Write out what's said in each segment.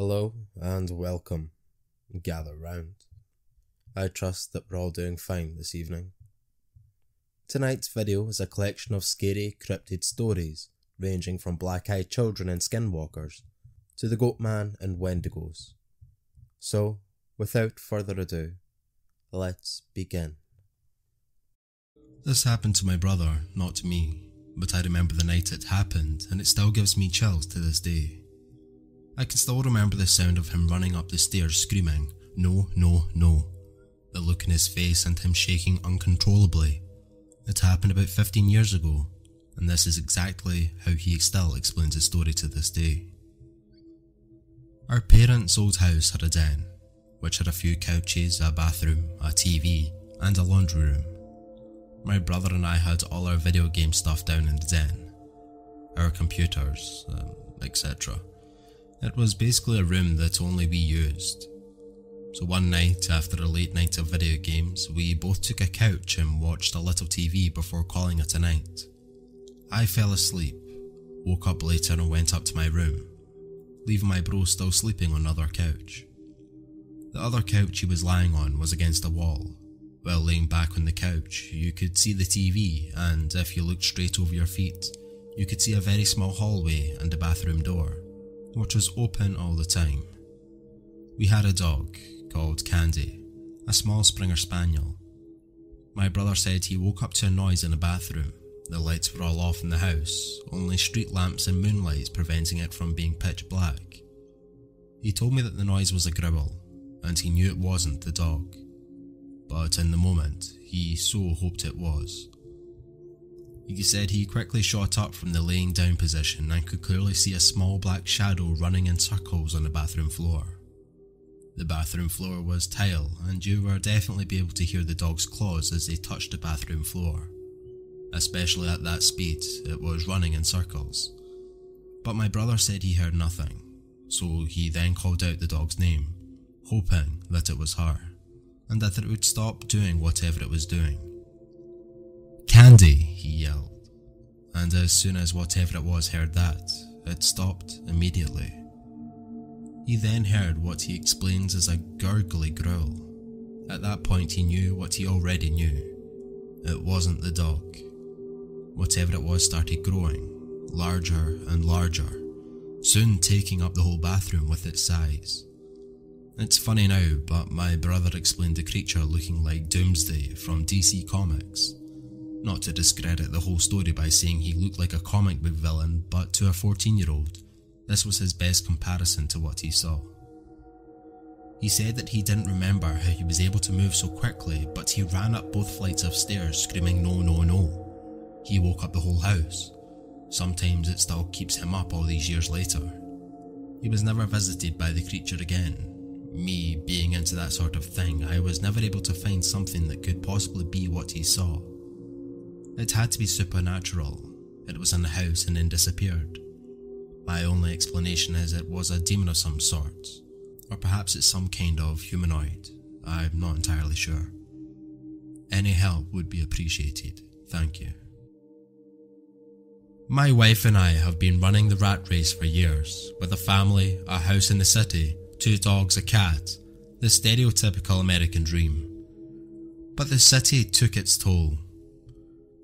Hello and welcome. Gather round. I trust that we're all doing fine this evening. Tonight's video is a collection of scary cryptid stories ranging from black-eyed children and skinwalkers to the goat man and Wendigos. So, without further ado, let's begin. This happened to my brother, not to me, but I remember the night it happened and it still gives me chills to this day. I can still remember the sound of him running up the stairs screaming, "No, no, no," the look in his face and him shaking uncontrollably. It happened about 15 years ago, and this is exactly how he still explains his story to this day. Our parents' old house had a den, which had a few couches, a bathroom, a TV, and a laundry room. My brother and I had all our video game stuff down in the den, our computers, etc. It was basically a room that only we used. So one night, after a late night of video games, we both took a couch and watched a little TV before calling it a night. I fell asleep, woke up later and went up to my room, leaving my bro still sleeping on another couch. The other couch he was lying on was against a wall. While laying back on the couch, you could see the TV, and if you looked straight over your feet, you could see a very small hallway and a bathroom door, which was open all the time. We had a dog called Candy, a small Springer Spaniel. My brother said he woke up to a noise in the bathroom. The lights were all off in the house, only street lamps and moonlight preventing it from being pitch black. He told me that the noise was a growl, and he knew it wasn't the dog, but in the moment, he so hoped it was. He said he quickly shot up from the laying down position and could clearly see a small black shadow running in circles on the bathroom floor. The bathroom floor was tile, and you were definitely be able to hear the dog's claws as they touched the bathroom floor. Especially at that speed, it was running in circles. But my brother said he heard nothing, so he then called out the dog's name, hoping that it was her, and that it would stop doing whatever it was doing. "Candy!" he yelled, and as soon as whatever it was heard that, it stopped immediately. He then heard what he explains as a gurgly growl. At that point he knew what he already knew. It wasn't the dog. Whatever it was started growing, larger and larger, soon taking up the whole bathroom with its size. It's funny now, but my brother explained the creature looking like Doomsday from DC Comics. Not to discredit the whole story by saying he looked like a comic book villain, but to a 14-year-old, this was his best comparison to what he saw. He said that he didn't remember how he was able to move so quickly, but he ran up both flights of stairs screaming "no, no, no." He woke up the whole house. Sometimes it still keeps him up all these years later. He was never visited by the creature again. Me being into that sort of thing, I was never able to find something that could possibly be what he saw. It had to be supernatural. It was in the house and then disappeared. My only explanation is it was a demon of some sort, or perhaps it's some kind of humanoid. I'm not entirely sure. Any help would be appreciated, thank you. My wife and I have been running the rat race for years, with a family, a house in the city, 2 dogs, a cat, the stereotypical American dream. But the city took its toll.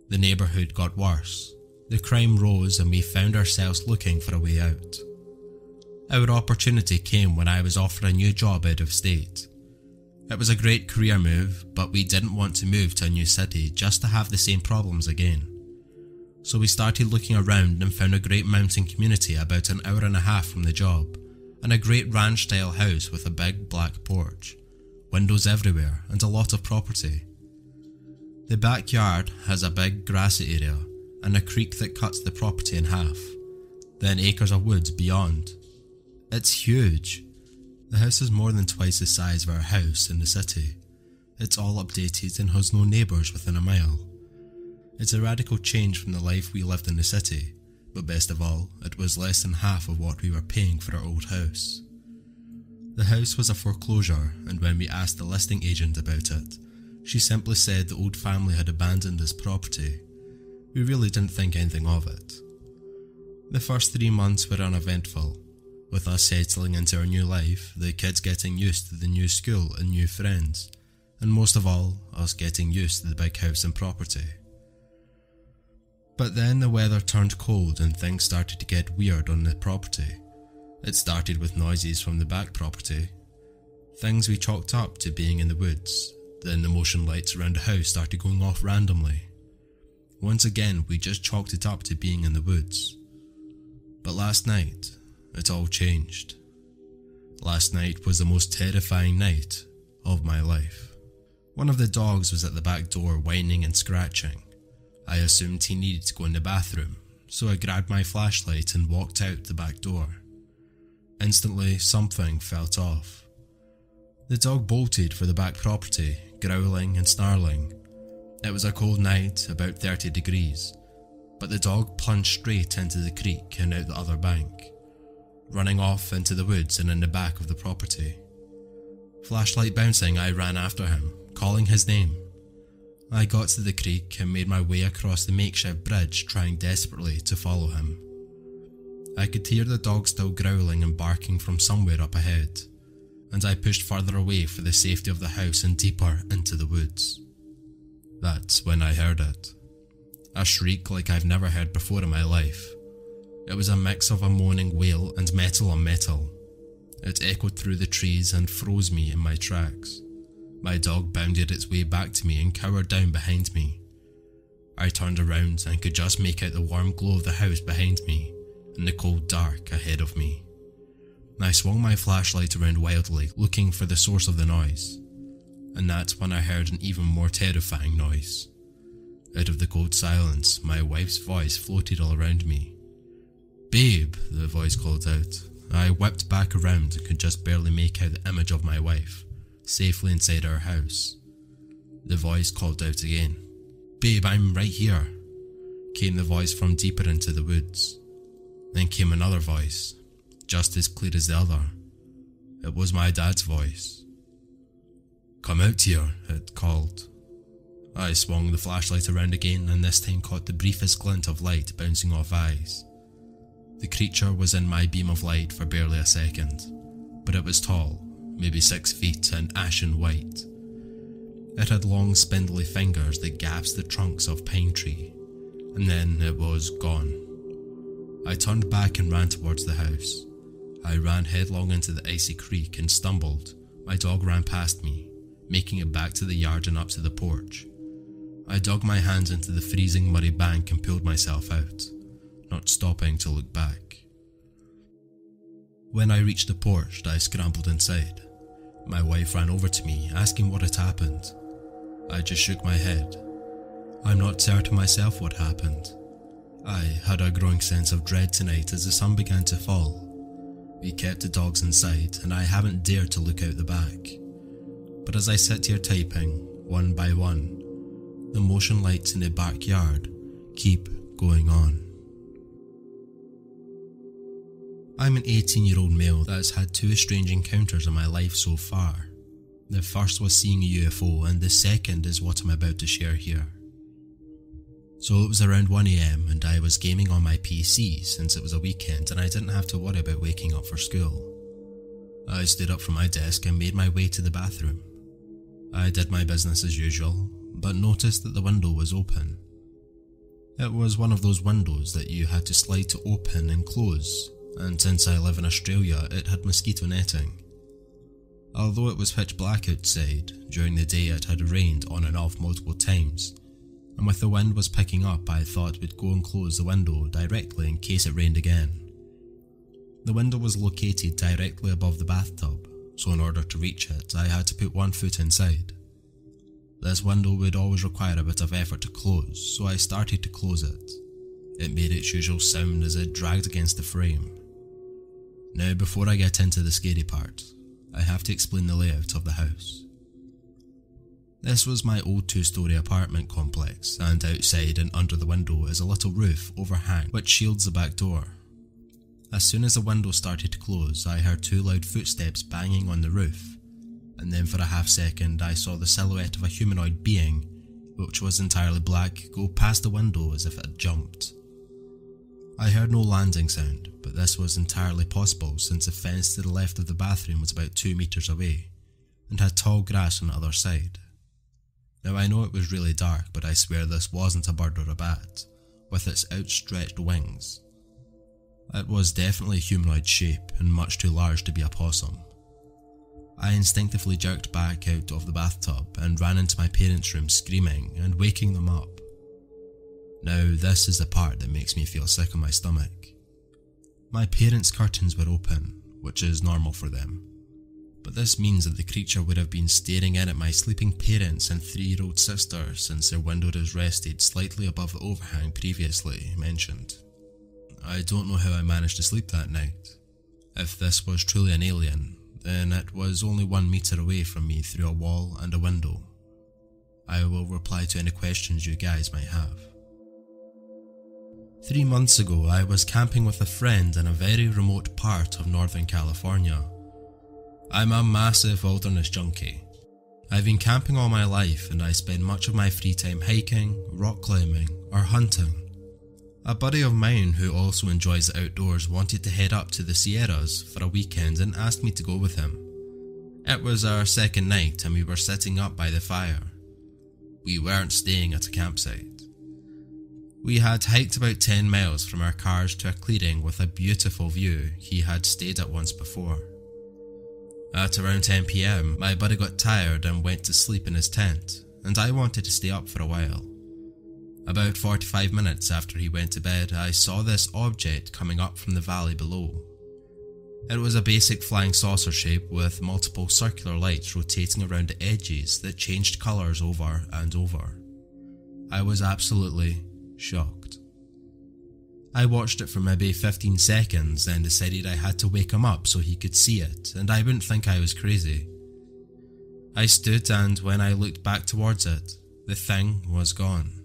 The neighbourhood got worse, the crime rose, and we found ourselves looking for a way out. Our opportunity came when I was offered a new job out of state. It was a great career move, but we didn't want to move to a new city just to have the same problems again. So we started looking around and found a great mountain community about an hour and a half from the job, and a great ranch-style house with a big black porch, windows everywhere and a lot of property. The backyard has a big grassy area and a creek that cuts the property in half, then acres of woods beyond. It's huge. The house is more than twice the size of our house in the city. It's all updated and has no neighbours within a mile. It's a radical change from the life we lived in the city. But best of all, it was less than half of what we were paying for our old house. The house was a foreclosure, and when we asked the listing agent about it, she simply said the old family had abandoned this property. We really didn't think anything of it. The first 3 months were uneventful, with us settling into our new life, the kids getting used to the new school and new friends, and most of all, us getting used to the big house and property. But then the weather turned cold and things started to get weird on the property. It started with noises from the back property, things we chalked up to being in the woods, then the motion lights around the house started going off randomly. Once again, we just chalked it up to being in the woods. But last night, it all changed. Last night was the most terrifying night of my life. One of the dogs was at the back door whining and scratching. I assumed he needed to go in the bathroom, so I grabbed my flashlight and walked out the back door. Instantly, something felt off. The dog bolted for the back property, growling and snarling. It was a cold night, about 30 degrees, but the dog plunged straight into the creek and out the other bank, running off into the woods and in the back of the property. Flashlight bouncing, I ran after him, calling his name. I got to the creek and made my way across the makeshift bridge, trying desperately to follow him. I could hear the dog still growling and barking from somewhere up ahead, and I pushed further away for the safety of the house and deeper into the woods. That's when I heard it. A shriek like I've never heard before in my life. It was a mix of a moaning wail and metal on metal. It echoed through the trees and froze me in my tracks. My dog bounded its way back to me and cowered down behind me. I turned around and could just make out the warm glow of the house behind me and the cold dark ahead of me. I swung my flashlight around wildly, looking for the source of the noise. And that's when I heard an even more terrifying noise. Out of the cold silence, my wife's voice floated all around me. "Babe," the voice called out. I whipped back around and could just barely make out the image of my wife, safely inside our house. The voice called out again. "Babe, I'm right here," came the voice from deeper into the woods. Then came another voice, just as clear as the other. It was my dad's voice. "Come out here," it called. I swung the flashlight around again and this time caught the briefest glint of light bouncing off eyes. The creature was in my beam of light for barely a second, but it was tall, maybe 6 feet and ashen white. It had long spindly fingers that grasped the trunks of pine tree, and then it was gone. I turned back and ran towards the house. I ran headlong into the icy creek and stumbled. My dog ran past me, making it back to the yard and up to the porch. I dug my hands into the freezing muddy bank and pulled myself out, not stopping to look back. When I reached the porch, I scrambled inside. My wife ran over to me, asking what had happened. I just shook my head. I'm not certain myself what happened. I had a growing sense of dread tonight as the sun began to fall. We kept the dogs inside and I haven't dared to look out the back. But as I sit here typing, one by one, the motion lights in the backyard keep going on. I'm an 18-year-old male that has had 2 strange encounters in my life so far. The first was seeing a UFO and the second is what I'm about to share here. So it was around 1 AM and I was gaming on my PC since it was a weekend and I didn't have to worry about waking up for school. I stood up from my desk and made my way to the bathroom. I did my business as usual, but noticed that the window was open. It was one of those windows that you had to slide to open and close, and since I live in Australia, it had mosquito netting. Although it was pitch black outside, during the day it had rained on and off multiple times, and with the wind was picking up, I thought we'd go and close the window directly in case it rained again. The window was located directly above the bathtub, so in order to reach it, I had to put one foot inside. This window would always require a bit of effort to close, so I started to close it. It made its usual sound as it dragged against the frame. Now, before I get into the scary part, I have to explain the layout of the house. This was my old 2-story apartment complex, and outside and under the window is a little roof overhang which shields the back door. As soon as the window started to close, I heard 2 loud footsteps banging on the roof, and then for a half second I saw the silhouette of a humanoid being, which was entirely black, go past the window as if it had jumped. I heard no landing sound, but this was entirely possible since the fence to the left of the bathroom was about 2 meters away and had tall grass on the other side. Now I know it was really dark, but I swear this wasn't a bird or a bat, with its outstretched wings. It was definitely a humanoid shape and much too large to be a possum. I instinctively jerked back out of the bathtub and ran into my parents' room screaming and waking them up. Now this is the part that makes me feel sick on my stomach. My parents' curtains were open, which is normal for them, but this means that the creature would have been staring in at my sleeping parents and 3-year-old sister since their window has rested slightly above the overhang previously mentioned. I don't know how I managed to sleep that night. If this was truly an alien, then it was only 1 meter away from me through a wall and a window. I will reply to any questions you guys might have. 3 months ago, I was camping with a friend in a very remote part of Northern California. I'm a massive wilderness junkie. I've been camping all my life and I spend much of my free time hiking, rock climbing or hunting. A buddy of mine who also enjoys the outdoors wanted to head up to the Sierras for a weekend and asked me to go with him. It was our second night and we were sitting up by the fire. We weren't staying at a campsite. We had hiked about 10 miles from our cars to a clearing with a beautiful view he had stayed at once before. At around 10 PM, my buddy got tired and went to sleep in his tent, and I wanted to stay up for a while. About 45 minutes after he went to bed, I saw this object coming up from the valley below. It was a basic flying saucer shape with multiple circular lights rotating around the edges that changed colours over and over. I was absolutely shocked. I watched it for maybe 15 seconds, then decided I had to wake him up so he could see it and I wouldn't think I was crazy. I stood, and when I looked back towards it, the thing was gone.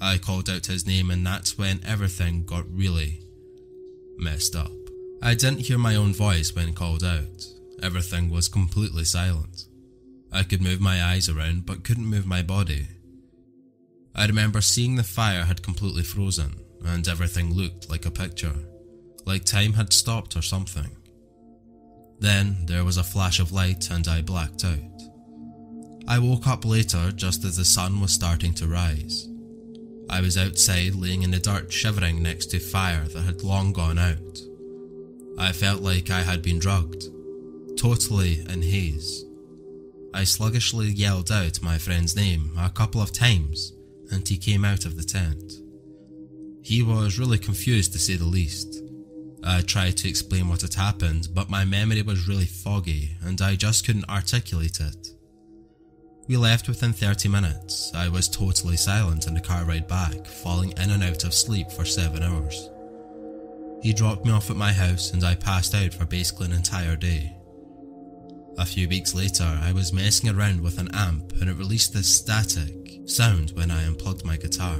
I called out his name, and that's when everything got really messed up. I didn't hear my own voice when called out. Everything was completely silent. I could move my eyes around but couldn't move my body. I remember seeing the fire had completely frozen and everything looked like a picture, like time had stopped or something. Then there was a flash of light and I blacked out. I woke up later just as the sun was starting to rise. I was outside laying in the dirt shivering next to fire that had long gone out. I felt like I had been drugged, totally in haze. I sluggishly yelled out my friend's name a couple of times and he came out of the tent. He was really confused to say the least. I tried to explain what had happened but my memory was really foggy and I just couldn't articulate it. We left within 30 minutes, I was totally silent in the car ride back, falling in and out of sleep for 7 hours. He dropped me off at my house and I passed out for basically an entire day. A few weeks later, I was messing around with an amp and it released this static sound when I unplugged my guitar.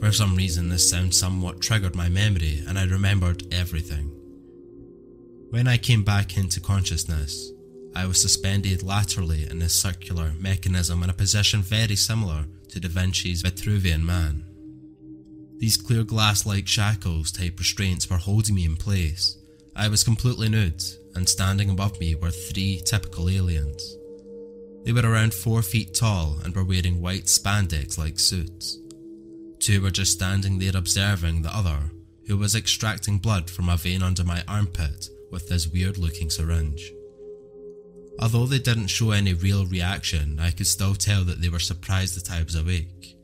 For some reason this sound somewhat triggered my memory and I remembered everything. When I came back into consciousness, I was suspended laterally in a circular mechanism in a position very similar to Da Vinci's Vitruvian Man. These clear glass-like shackles type restraints were holding me in place. I was completely nude and standing above me were 3 typical aliens. They were around 4 feet tall and were wearing white spandex-like suits. 2 were just standing there observing the other, who was extracting blood from a vein under my armpit with this weird-looking syringe. Although they didn't show any real reaction, I could still tell that they were surprised that I was awake.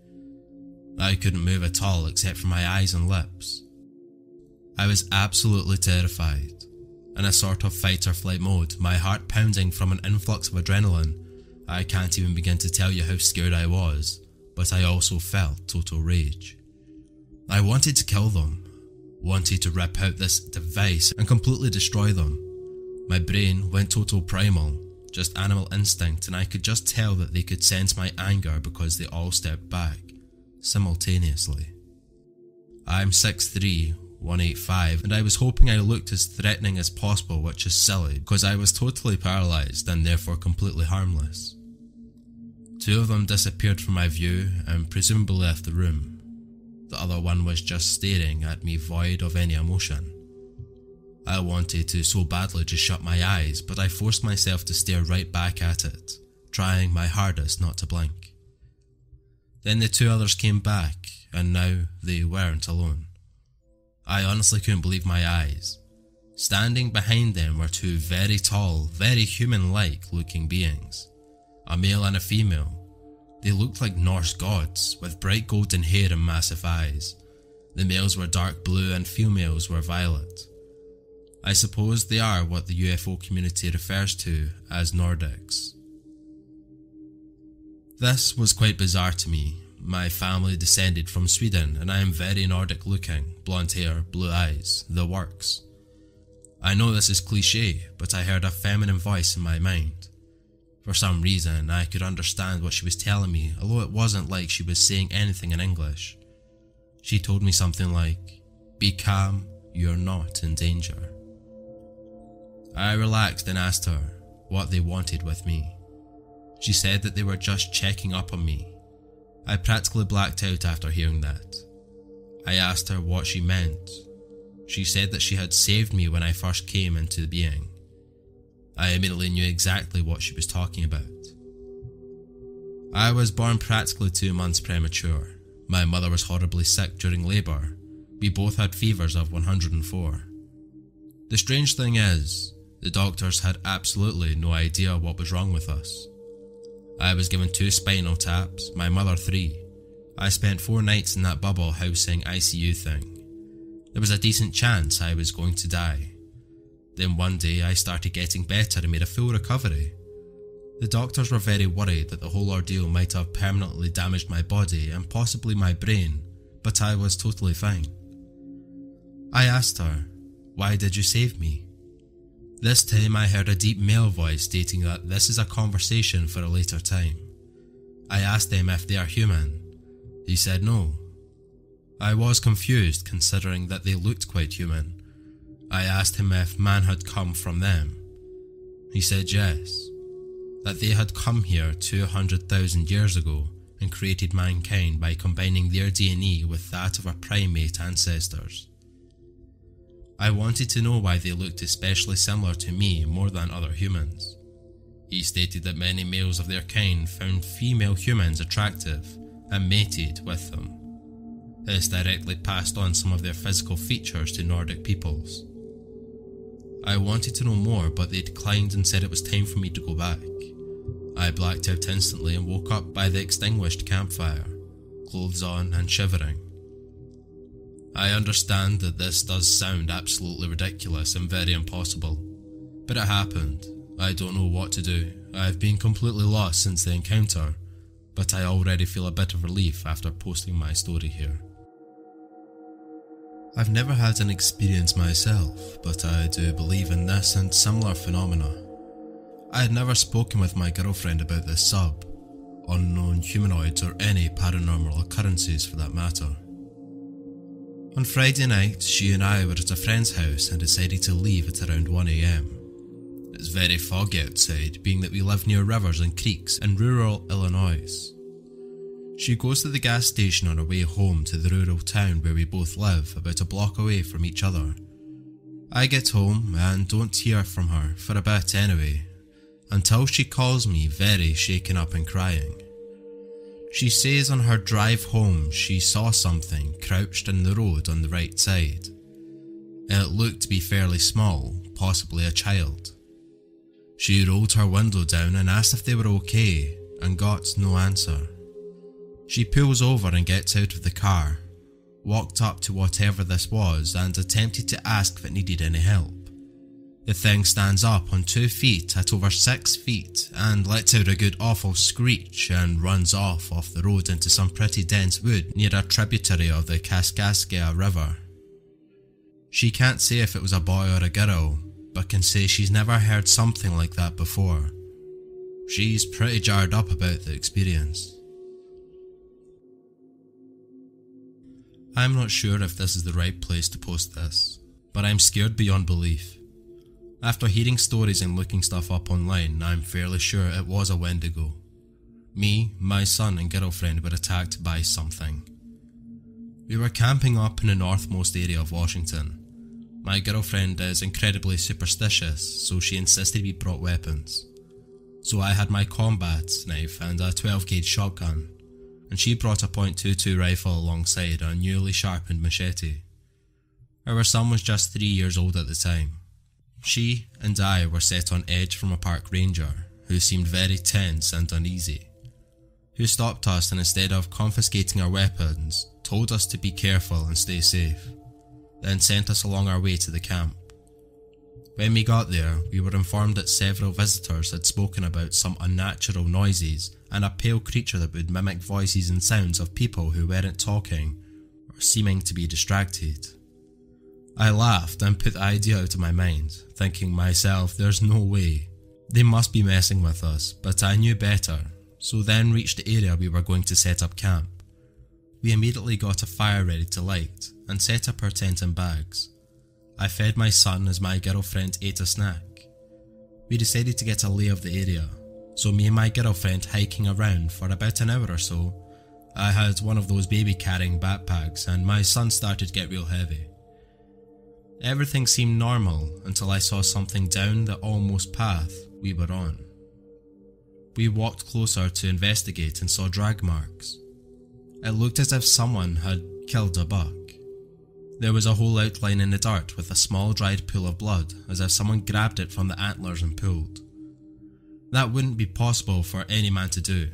I couldn't move at all except for my eyes and lips. I was absolutely terrified. In a sort of fight or flight mode, my heart pounding from an influx of adrenaline, I can't even begin to tell you how scared I was, but I also felt total rage. I wanted to kill them, wanted to rip out this device and completely destroy them. My brain went total primal, just animal instinct, and I could just tell that they could sense my anger because they all stepped back, simultaneously. I'm 6'3", 185, and I was hoping I looked as threatening as possible, which is silly, because I was totally paralysed and therefore completely harmless. 2 of them disappeared from my view and presumably left the room. The other one was just staring at me void of any emotion. I wanted to so badly just shut my eyes, but I forced myself to stare right back at it, trying my hardest not to blink. Then the two others came back, and now they weren't alone. I honestly couldn't believe my eyes. Standing behind them were two very tall, very human-like looking beings, a male and a female. They looked like Norse gods, with bright golden hair and massive eyes. The males were dark blue and females were violet. I suppose they are what the UFO community refers to as Nordics. This was quite bizarre to me. My family descended from Sweden and I am very Nordic looking, blonde hair, blue eyes, the works. I know this is cliché, but I heard a feminine voice in my mind. For some reason, I could understand what she was telling me, although it wasn't like she was saying anything in English. She told me something like, "Be calm, you're not in danger." I relaxed and asked her what they wanted with me. She said that they were just checking up on me. I practically blacked out after hearing that. I asked her what she meant. She said that she had saved me when I first came into being. I immediately knew exactly what she was talking about. I was born practically 2 months premature. My mother was horribly sick during labour. We both had fevers of 104. The strange thing is, the doctors had absolutely no idea what was wrong with us. I was given 2 spinal taps, my mother 3. I spent 4 nights in that bubble housing ICU thing. There was a decent chance I was going to die. Then one day I started getting better and made a full recovery. The doctors were very worried that the whole ordeal might have permanently damaged my body and possibly my brain, but I was totally fine. I asked her, "Why did you save me?" This time I heard a deep male voice stating that this is a conversation for a later time. I asked them if they are human. He said no. I was confused considering that they looked quite human. I asked him if man had come from them. He said yes, that they had come here 200,000 years ago and created mankind by combining their DNA with that of our primate ancestors. I wanted to know why they looked especially similar to me more than other humans. He stated that many males of their kind found female humans attractive and mated with them. This directly passed on some of their physical features to Nordic peoples. I wanted to know more, but they declined and said it was time for me to go back. I blacked out instantly and woke up by the extinguished campfire, clothes on and shivering. I understand that this does sound absolutely ridiculous and very impossible, but it happened. I don't know what to do. I've been completely lost since the encounter, but I already feel a bit of relief after posting my story here. I've never had an experience myself, but I do believe in this and similar phenomena. I had never spoken with my girlfriend about this sub, unknown humanoids or any paranormal occurrences for that matter. On Friday night, she and I were at a friend's house and decided to leave at around 1 a.m. It's very foggy outside, being that we live near rivers and creeks in rural Illinois. She goes to the gas station on her way home to the rural town where we both live, about a block away from each other. I get home and don't hear from her, for a bit anyway, until she calls me very shaken up and crying. She says on her drive home she saw something crouched in the road on the right side. It looked to be fairly small, possibly a child. She rolled her window down and asked if they were okay, and got no answer. She pulls over and gets out of the car, walked up to whatever this was and attempted to ask if it needed any help. The thing stands up on 2 feet at over 6 feet and lets out a good awful screech and runs off the road into some pretty dense wood near a tributary of the Kaskaskia River. She can't say if it was a boy or a girl, but can say she's never heard something like that before. She's pretty jarred up about the experience. I'm not sure if this is the right place to post this, but I'm scared beyond belief. After hearing stories and looking stuff up online, I'm fairly sure it was a Wendigo. Me, my son and girlfriend were attacked by something. We were camping up in the northmost area of Washington. My girlfriend is incredibly superstitious, so she insisted we brought weapons. So I had my combat knife and a 12-gauge shotgun, and she brought a .22 rifle alongside a newly sharpened machete. Our son was just 3 years old at the time. She and I were set on edge from a park ranger, who seemed very tense and uneasy, who stopped us and instead of confiscating our weapons, told us to be careful and stay safe, then sent us along our way to the camp. When we got there, we were informed that several visitors had spoken about some unnatural noises and a pale creature that would mimic voices and sounds of people who weren't talking or seeming to be distracted. I laughed and put the idea out of my mind, thinking myself, there's no way. They must be messing with us, but I knew better, so then reached the area we were going to set up camp. We immediately got a fire ready to light and set up our tent and bags. I fed my son as my girlfriend ate a snack. We decided to get a lay of the area, so me and my girlfriend hiking around for about an hour or so. I had one of those baby carrying backpacks and my son started to get real heavy. Everything seemed normal until I saw something down the almost path we were on. We walked closer to investigate and saw drag marks. It looked as if someone had killed a buck. There was a whole outline in the dirt with a small dried pool of blood as if someone grabbed it from the antlers and pulled. That wouldn't be possible for any man to do.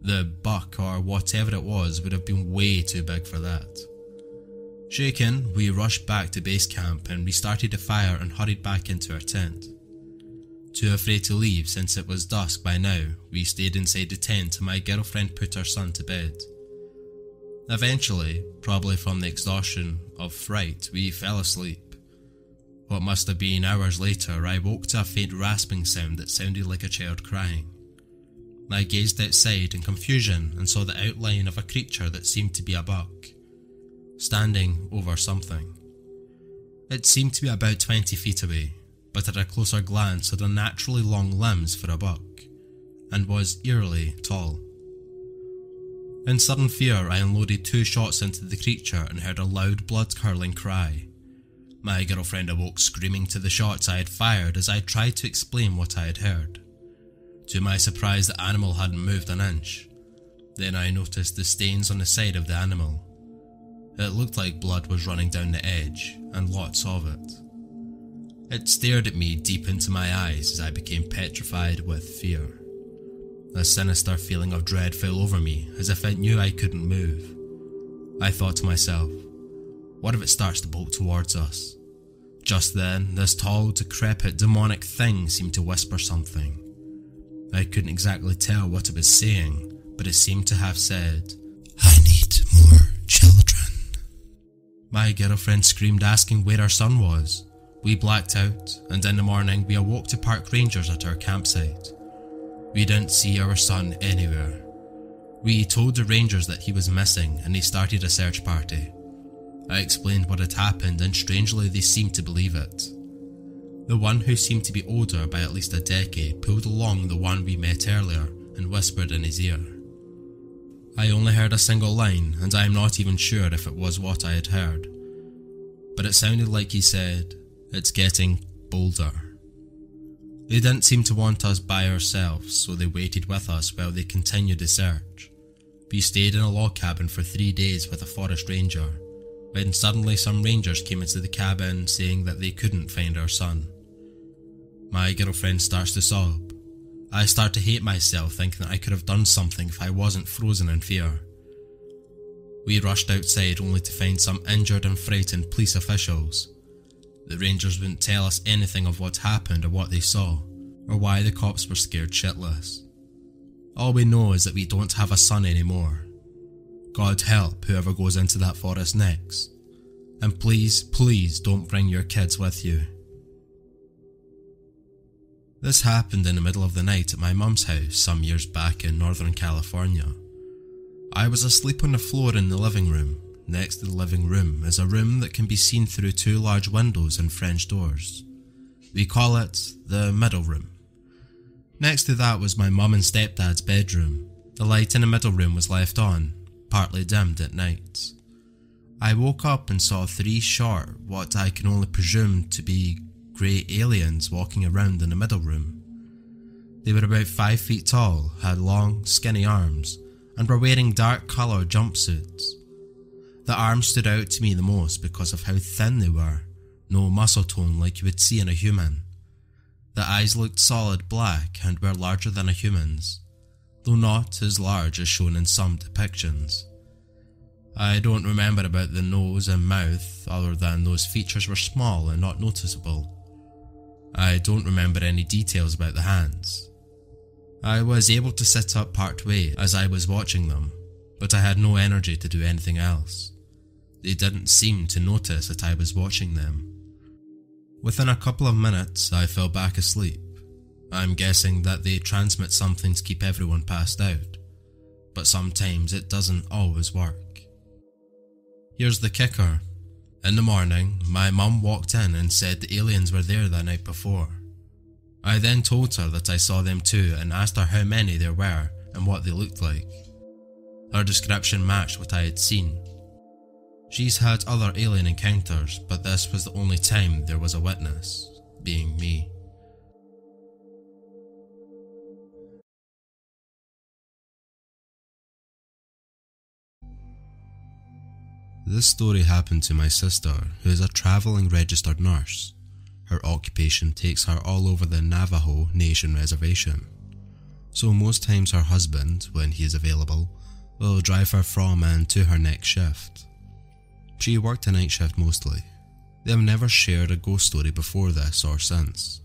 The buck or whatever it was would have been way too big for that. Shaken, we rushed back to base camp and restarted the fire and hurried back into our tent. Too afraid to leave since it was dusk by now, we stayed inside the tent and my girlfriend put her son to bed. Eventually, probably from the exhaustion of fright, we fell asleep. What must have been hours later, I woke to a faint rasping sound that sounded like a child crying. I gazed outside in confusion and saw the outline of a creature that seemed to be a buck, standing over something. It seemed to be about 20 feet away, but at a closer glance had unnaturally long limbs for a buck, and was eerily tall. In sudden fear, I unloaded 2 shots into the creature and heard a loud blood-curdling cry. My girlfriend awoke screaming to the shots I had fired as I tried to explain what I had heard. To my surprise, the animal hadn't moved an inch. Then I noticed the stains on the side of the animal. It looked like blood was running down the edge, and lots of it. It stared at me deep into my eyes as I became petrified with fear. A sinister feeling of dread fell over me, as if it knew I couldn't move. I thought to myself, what if it starts to bolt towards us? Just then, this tall, decrepit, demonic thing seemed to whisper something. I couldn't exactly tell what it was saying, but it seemed to have said, "I need more children." My girlfriend screamed, asking where our son was. We blacked out, and in the morning we awoke to park rangers at our campsite. We didn't see our son anywhere. We told the rangers that he was missing and they started a search party. I explained what had happened and strangely they seemed to believe it. The one who seemed to be older by at least a decade pulled along the one we met earlier and whispered in his ear. I only heard a single line and I am not even sure if it was what I had heard, but it sounded like he said, "It's getting bolder." They didn't seem to want us by ourselves, so they waited with us while they continued the search. We stayed in a log cabin for 3 days with a forest ranger, when suddenly some rangers came into the cabin saying that they couldn't find our son. My girlfriend starts to sob. I start to hate myself thinking that I could have done something if I wasn't frozen in fear. We rushed outside only to find some injured and frightened police officials. The rangers wouldn't tell us anything of what happened or what they saw, or why the cops were scared shitless. All we know is that we don't have a son anymore. God help whoever goes into that forest next. And please, please don't bring your kids with you. This happened in the middle of the night at my mum's house some years back in Northern California. I was asleep on the floor in the living room. Next to the living room is a room that can be seen through 2 large windows and French doors. We call it the middle room. Next to that was my mum and stepdad's bedroom. The light in the middle room was left on, partly dimmed at night. I woke up and saw three short, what I can only presume to be grey aliens walking around in the middle room. They were about 5 feet tall, had long, skinny arms, and were wearing dark coloured jumpsuits. The arms stood out to me the most because of how thin they were, no muscle tone like you would see in a human. The eyes looked solid black and were larger than a human's, though not as large as shown in some depictions. I don't remember about the nose and mouth other than those features were small and not noticeable. I don't remember any details about the hands. I was able to sit up partway as I was watching them, but I had no energy to do anything else. They didn't seem to notice that I was watching them. Within a couple of minutes, I fell back asleep. I'm guessing that they transmit something to keep everyone passed out, but sometimes it doesn't always work. Here's the kicker. In the morning, my mum walked in and said the aliens were there the night before. I then told her that I saw them too and asked her how many there were and what they looked like. Her description matched what I had seen. She's had other alien encounters, but this was the only time there was a witness, being me. This story happened to my sister, who is a travelling registered nurse. Her occupation takes her all over the Navajo Nation reservation, so most times her husband, when he is available, will drive her from and to her next shift. She worked a night shift mostly. They have never shared a ghost story before this or since.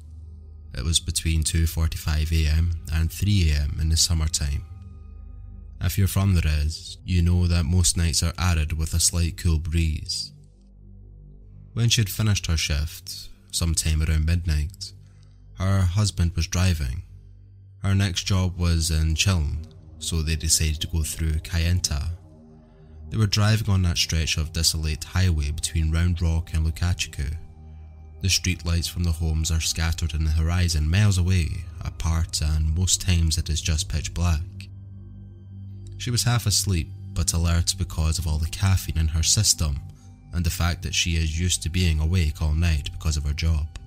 It was between 2:45 a.m. and 3 a.m. in the summertime. If you're from the res, you know that most nights are arid with a slight cool breeze. When she had finished her shift, sometime around midnight, her husband was driving. Her next job was in Chiln, so they decided to go through Kayenta. They were driving on that stretch of desolate highway between Round Rock and Lukachiku. The streetlights from the homes are scattered in the horizon miles away, apart, and most times it is just pitch black. She was half asleep but alert because of all the caffeine in her system and the fact that she is used to being awake all night because of her job.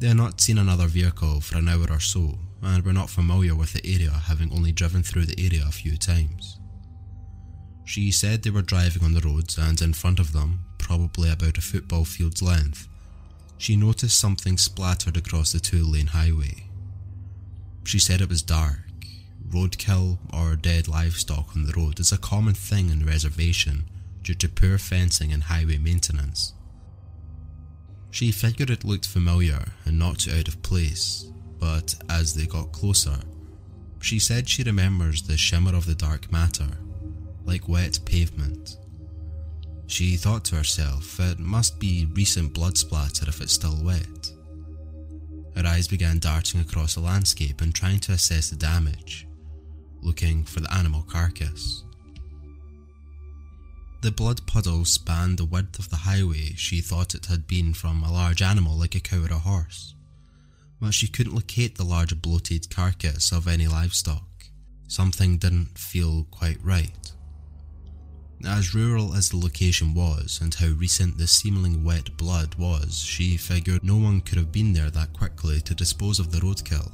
They had not seen another vehicle for an hour or so and were not familiar with the area, having only driven through the area a few times. She said they were driving on the roads, and in front of them, probably about a football field's length, she noticed something splattered across the two-lane highway. She said it was dark. Roadkill or dead livestock on the road is a common thing in the reservation due to poor fencing and highway maintenance. She figured it looked familiar and not too out of place, but as they got closer, she said she remembers the shimmer of the dark matter, like wet pavement. She thought to herself, it must be recent blood splatter if it's still wet. Her eyes began darting across the landscape and trying to assess the damage, looking for the animal carcass. The blood puddle spanned the width of the highway. She thought it had been from a large animal like a cow or a horse, but she couldn't locate the large bloated carcass of any livestock. Something didn't feel quite right. As rural as the location was and how recent the seemingly wet blood was, she figured no one could have been there that quickly to dispose of the roadkill.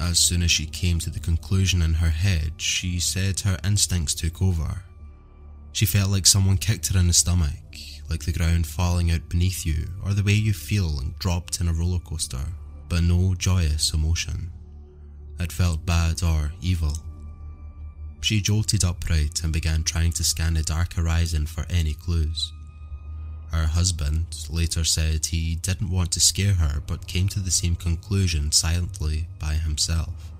As soon as she came to the conclusion in her head, she said her instincts took over. She felt like someone kicked her in the stomach, like the ground falling out beneath you, or the way you feel dropped in a roller coaster, but no joyous emotion. It felt bad or evil. She jolted upright and began trying to scan the dark horizon for any clues. Her husband later said he didn't want to scare her but came to the same conclusion silently by himself.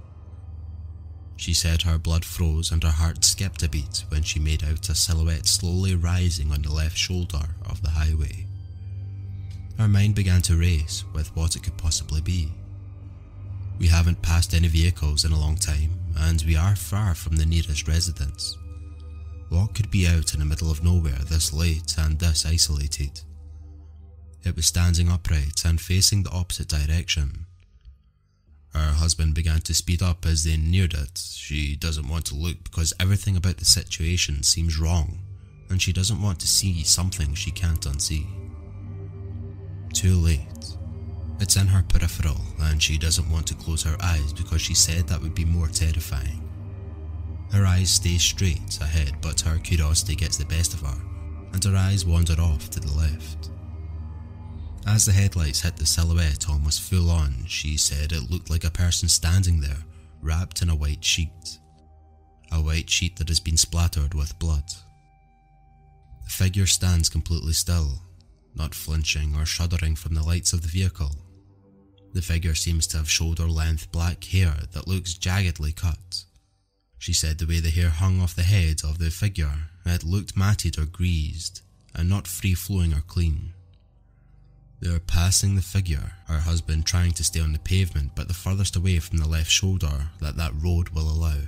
She said her blood froze and her heart skipped a beat when she made out a silhouette slowly rising on the left shoulder of the highway. Her mind began to race with what it could possibly be. We haven't passed any vehicles in a long time, and we are far from the nearest residence. What could be out in the middle of nowhere this late and this isolated? It was standing upright and facing the opposite direction. Her husband began to speed up as they neared it. She doesn't want to look because everything about the situation seems wrong, and she doesn't want to see something she can't unsee. Too late. It's in her peripheral, and she doesn't want to close her eyes because she said that would be more terrifying. Her eyes stay straight ahead, but her curiosity gets the best of her, and her eyes wander off to the left. As the headlights hit the silhouette almost full on, she said it looked like a person standing there, wrapped in a white sheet. A white sheet that has been splattered with blood. The figure stands completely still, not flinching or shuddering from the lights of the vehicle. The figure seems to have shoulder-length black hair that looks jaggedly cut. She said the way the hair hung off the head of the figure, it looked matted or greased, and not free-flowing or clean. They are passing the figure, her husband trying to stay on the pavement but the furthest away from the left shoulder that road will allow.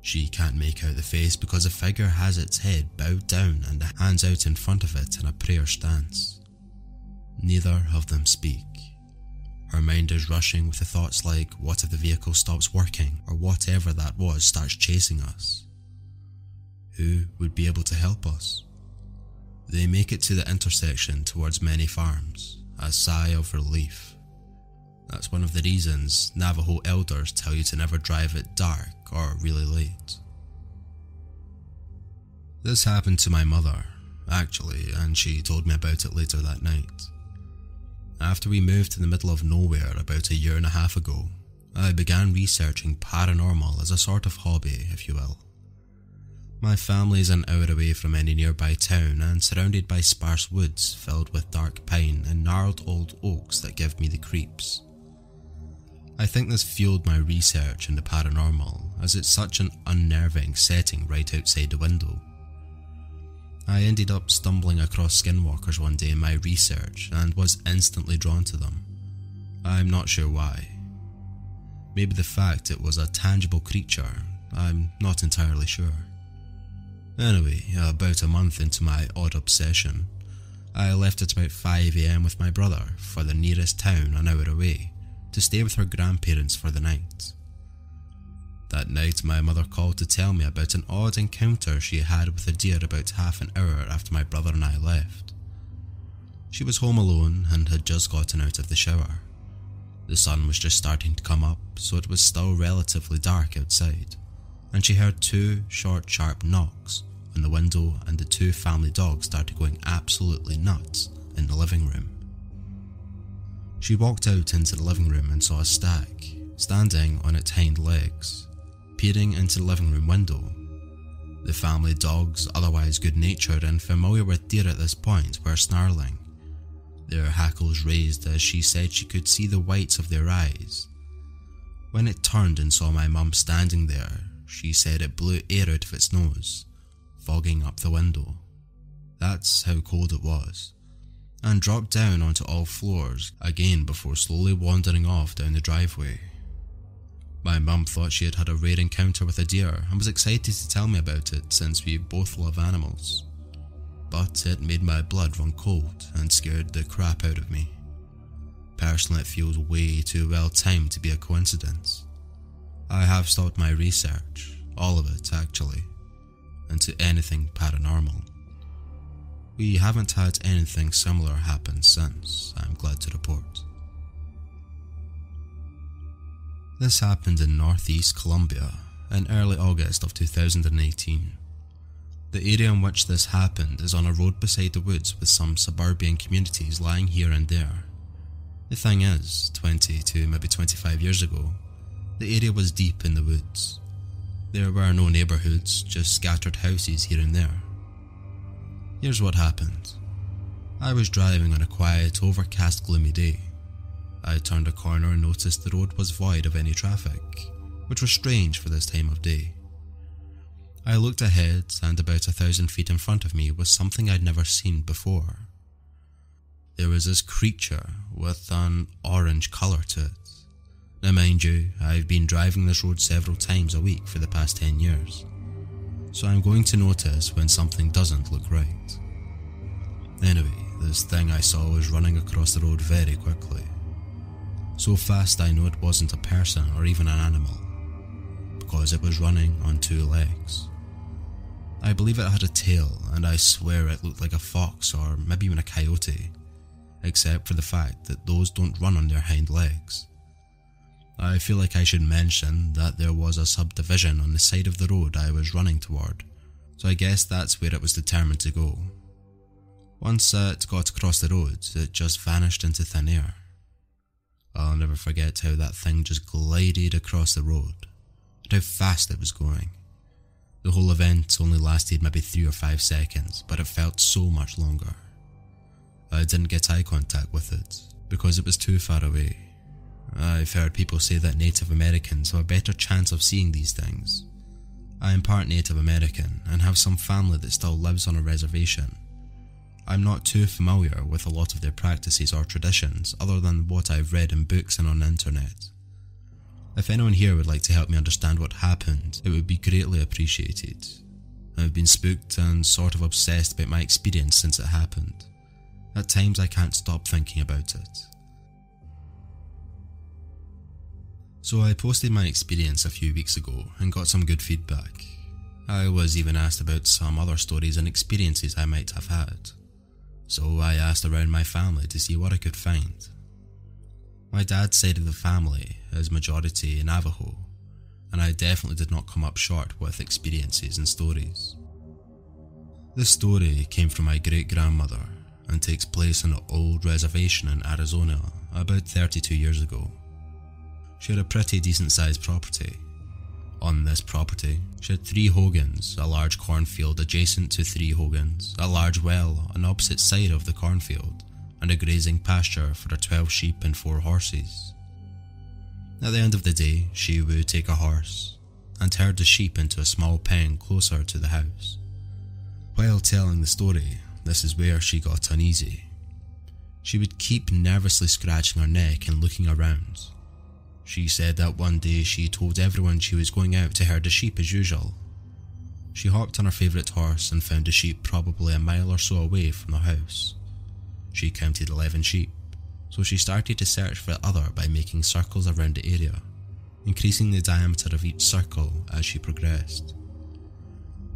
She can't make out the face because the figure has its head bowed down and the hands out in front of it in a prayer stance. Neither of them speak. Her mind is rushing with the thoughts like, what if the vehicle stops working, or whatever that was starts chasing us? Who would be able to help us? They make it to the intersection towards many farms, a sigh of relief. That's one of the reasons Navajo elders tell you to never drive at dark or really late. This happened to my mother, actually, and she told me about it later that night. After we moved to the middle of nowhere about a year and a half ago, I began researching paranormal as a sort of hobby, if you will. My family is an hour away from any nearby town and surrounded by sparse woods filled with dark pine and gnarled old oaks that give me the creeps. I think this fueled my research in the paranormal, as it's such an unnerving setting right outside the window. I ended up stumbling across skinwalkers one day in my research and was instantly drawn to them. I'm not sure why. Maybe the fact it was a tangible creature, I'm not entirely sure. Anyway, about a month into my odd obsession, I left at about 5 a.m. with my brother for the nearest town an hour away to stay with her grandparents for the night. That night my mother called to tell me about an odd encounter she had with a deer about half an hour after my brother and I left. She was home alone and had just gotten out of the shower. The sun was just starting to come up, so it was still relatively dark outside, and she heard two short sharp knocks on the window and the two family dogs started going absolutely nuts in the living room. She walked out into the living room and saw a stag, standing on its hind legs, peering into the living room window. The family dogs, otherwise good-natured and familiar with deer at this point, were snarling, their hackles raised as she said she could see the whites of their eyes. When it turned and saw my mum standing there, she said it blew air out of its nose, fogging up the window. That's how cold it was, and dropped down onto all floors again before slowly wandering off down the driveway. My mum thought she had had a rare encounter with a deer and was excited to tell me about it since we both love animals, but it made my blood run cold and scared the crap out of me. Personally, it feels way too well timed to be a coincidence. I have stopped my research, all of it actually, into anything paranormal. We haven't had anything similar happen since, I'm glad to report. This happened in northeast Colombia in early August of 2018. The area in which this happened is on a road beside the woods with some suburban communities lying here and there. The thing is, 20 to maybe 25 years ago, the area was deep in the woods. There were no neighbourhoods, just scattered houses here and there. Here's what happened. I was driving on a quiet, overcast, gloomy day. I turned a corner and noticed the road was void of any traffic, which was strange for this time of day. I looked ahead, and about 1,000 feet in front of me was something I'd never seen before. There was this creature with an orange colour to it. Now mind you, I've been driving this road several times a week for the past 10 years, so I'm going to notice when something doesn't look right. Anyway, this thing I saw was running across the road very quickly. So fast I know it wasn't a person or even an animal, because it was running on two legs. I believe it had a tail, and I swear it looked like a fox or maybe even a coyote, except for the fact that those don't run on their hind legs. I feel like I should mention that there was a subdivision on the side of the road I was running toward, so I guess that's where it was determined to go. Once it got across the road, it just vanished into thin air. I'll never forget how that thing just glided across the road, and how fast it was going. The whole event only lasted maybe 3 or 5 seconds, but it felt so much longer. I didn't get eye contact with it, because it was too far away. I've heard people say that Native Americans have a better chance of seeing these things. I am part Native American and have some family that still lives on a reservation. I'm not too familiar with a lot of their practices or traditions other than what I've read in books and on the internet. If anyone here would like to help me understand what happened, it would be greatly appreciated. I've been spooked and sort of obsessed about my experience since it happened. At times I can't stop thinking about it. So I posted my experience a few weeks ago and got some good feedback. I was even asked about some other stories and experiences I might have had. So I asked around my family to see what I could find. My dad's side of the family is majority Navajo, and I definitely did not come up short with experiences and stories. This story came from my great-grandmother and takes place on an old reservation in Arizona about 32 years ago. She had a pretty decent-sized property. On this property, she had 3 hogans, a large cornfield adjacent to 3 hogans, a large well on the opposite side of the cornfield, and a grazing pasture for her 12 sheep and 4 horses. At the end of the day, she would take a horse and herd the sheep into a small pen closer to the house. While telling the story, this is where she got uneasy. She would keep nervously scratching her neck and looking around. She said that one day she told everyone she was going out to herd the sheep as usual. She hopped on her favourite horse and found the sheep probably a mile or so away from the house. She counted 11 sheep, so she started to search for the other by making circles around the area, increasing the diameter of each circle as she progressed.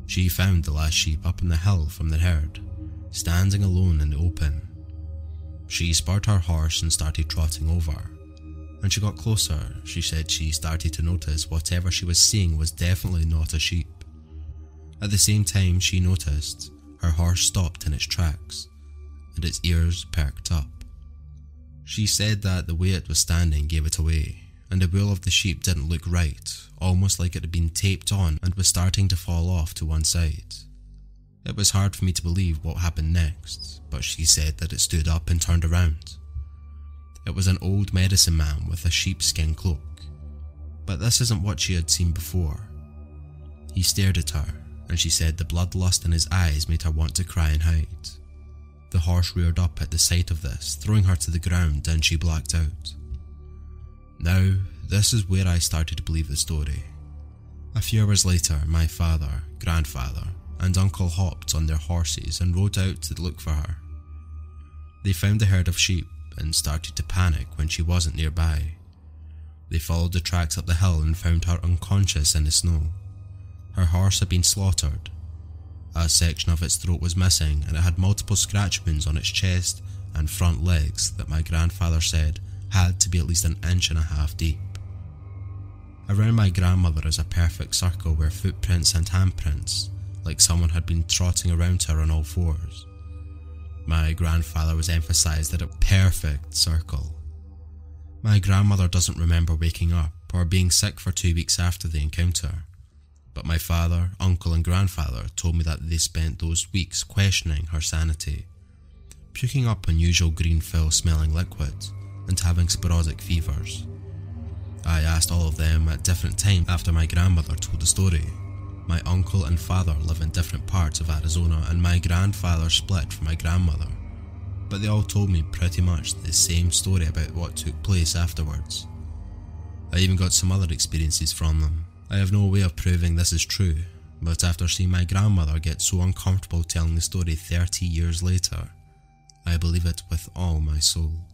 She found the last sheep up on the hill from the herd, standing alone in the open. She spurred her horse and started trotting over. When she got closer, she said she started to notice whatever she was seeing was definitely not a sheep. At the same time she noticed, her horse stopped in its tracks, and its ears perked up. She said that the way it was standing gave it away, and the wool of the sheep didn't look right, almost like it had been taped on and was starting to fall off to one side. It was hard for me to believe what happened next, but she said that it stood up and turned around. It was an old medicine man with a sheepskin cloak, but this isn't what she had seen before. He stared at her, and she said the bloodlust in his eyes made her want to cry and hide. The horse reared up at the sight of this, throwing her to the ground, and she blacked out. Now, this is where I started to believe the story. A few hours later, my father, grandfather, and uncle hopped on their horses and rode out to look for her. They found a herd of sheep and started to panic when she wasn't nearby. They followed the tracks up the hill and found her unconscious in the snow. Her horse had been slaughtered. A section of its throat was missing, and it had multiple scratch wounds on its chest and front legs that my grandfather said had to be at least 1.5 inches deep. Around my grandmother is a perfect circle where footprints and handprints, like someone had been trotting around her on all fours. My grandfather was emphasised that a perfect circle. My grandmother doesn't remember waking up or being sick for 2 weeks after the encounter, but my father, uncle and grandfather told me that they spent those weeks questioning her sanity, puking up unusual green foul smelling liquid and having sporadic fevers. I asked all of them at different times after my grandmother told the story. My uncle and father live in different parts of Arizona, and my grandfather split from my grandmother, but they all told me pretty much the same story about what took place afterwards. I even got some other experiences from them. I have no way of proving this is true, but after seeing my grandmother get so uncomfortable telling the story 30 years later, I believe it with all my soul.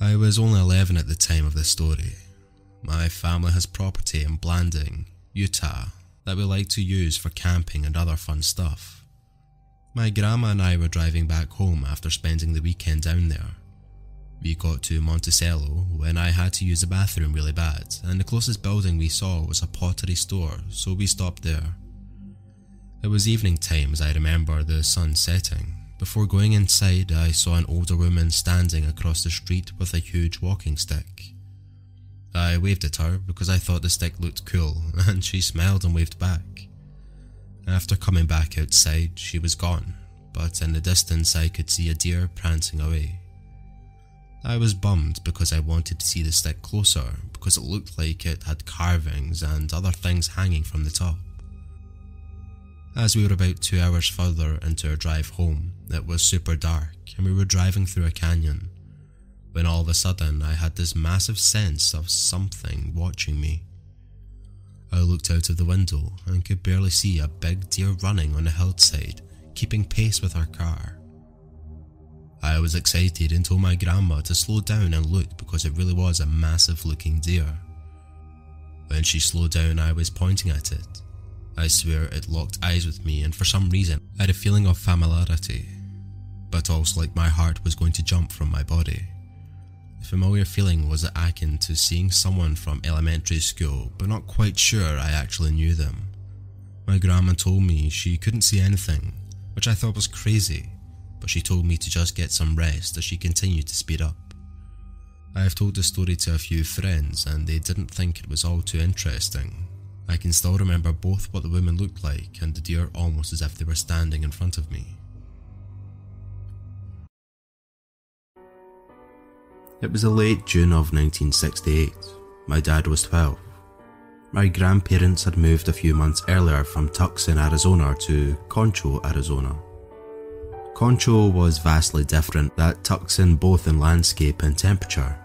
I was only 11 at the time of this story. My family has property in Blanding, Utah, that we like to use for camping and other fun stuff. My grandma and I were driving back home after spending the weekend down there. We got to Monticello when I had to use the bathroom really bad, and the closest building we saw was a pottery store, so we stopped there. It was evening time, as I remember the sun setting. Before going inside, I saw an older woman standing across the street with a huge walking stick. I waved at her because I thought the stick looked cool, and she smiled and waved back. After coming back outside, she was gone, but in the distance I could see a deer prancing away. I was bummed because I wanted to see the stick closer, because it looked like it had carvings and other things hanging from the top. As we were about 2 hours further into our drive home, it was super dark and we were driving through a canyon, when all of a sudden I had this massive sense of something watching me. I looked out of the window and could barely see a big deer running on the hillside, keeping pace with our car. I was excited and told my grandma to slow down and look because it really was a massive looking deer. When she slowed down, I was pointing at it. I swear it locked eyes with me, and for some reason I had a feeling of familiarity, but also like my heart was going to jump from my body. The familiar feeling was akin to seeing someone from elementary school, but not quite sure I actually knew them. My grandma told me she couldn't see anything, which I thought was crazy, but she told me to just get some rest as she continued to speed up. I have told the story to a few friends and they didn't think it was all too interesting. I can still remember both what the woman looked like and the deer almost as if they were standing in front of me. It was the late June of 1968. My dad was 12. My grandparents had moved a few months earlier from Tucson, Arizona to Concho, Arizona. Concho was vastly different than Tucson both in landscape and temperature.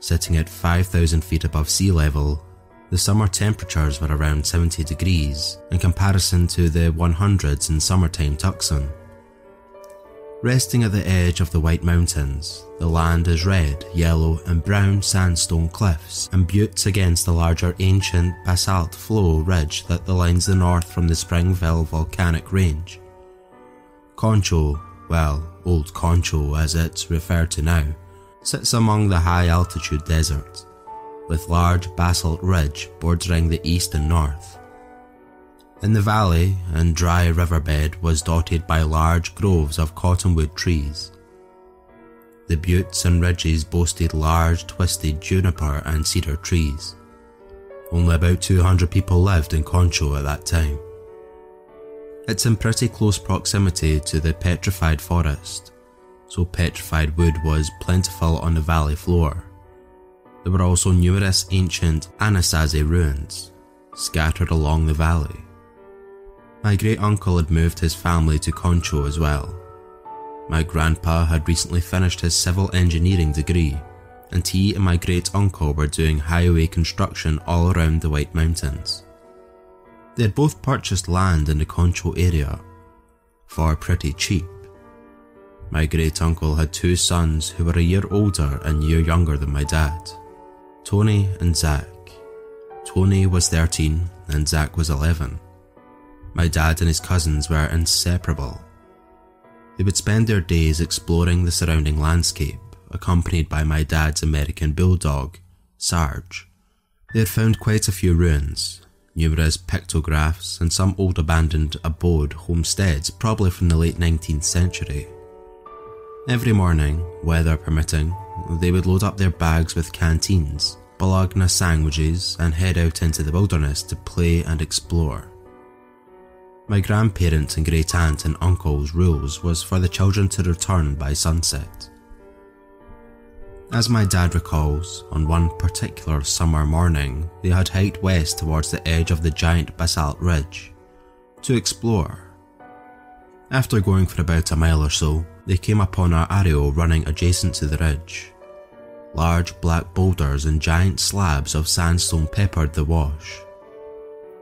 Sitting at 5,000 feet above sea level, the summer temperatures were around 70 degrees in comparison to the 100s in summertime Tucson. Resting at the edge of the White Mountains, the land is red, yellow and brown sandstone cliffs and buttes against the larger ancient basalt flow ridge that lines the north from the Springville volcanic range. Concho, well, Old Concho as it's referred to now, sits among the high altitude desert, with large basalt ridge bordering the east and north. In the valley and dry riverbed was dotted by large groves of cottonwood trees. The buttes and ridges boasted large twisted juniper and cedar trees. Only about 200 people lived in Concho at that time. It's in pretty close proximity to the Petrified Forest, so petrified wood was plentiful on the valley floor. There were also numerous ancient Anasazi ruins scattered along the valley. My great uncle had moved his family to Concho as well. My grandpa had recently finished his civil engineering degree, and he and my great uncle were doing highway construction all around the White Mountains. They had both purchased land in the Concho area for pretty cheap. My great uncle had two sons who were a year older and a year younger than my dad, Tony and Zach. Tony was 13 and Zach was 11. My dad and his cousins were inseparable. They would spend their days exploring the surrounding landscape, accompanied by my dad's American bulldog, Sarge. They had found quite a few ruins, numerous pictographs, and some old abandoned abode homesteads, probably from the late 19th century. Every morning, weather permitting, they would load up their bags with canteens, bologna sandwiches and head out into the wilderness to play and explore. My grandparents and great aunt and uncle's rules was for the children to return by sunset. As my dad recalls, on one particular summer morning they had hiked west towards the edge of the giant basalt ridge to explore. After going for about a mile or so, they came upon an arroyo running adjacent to the ridge. Large black boulders and giant slabs of sandstone peppered the wash.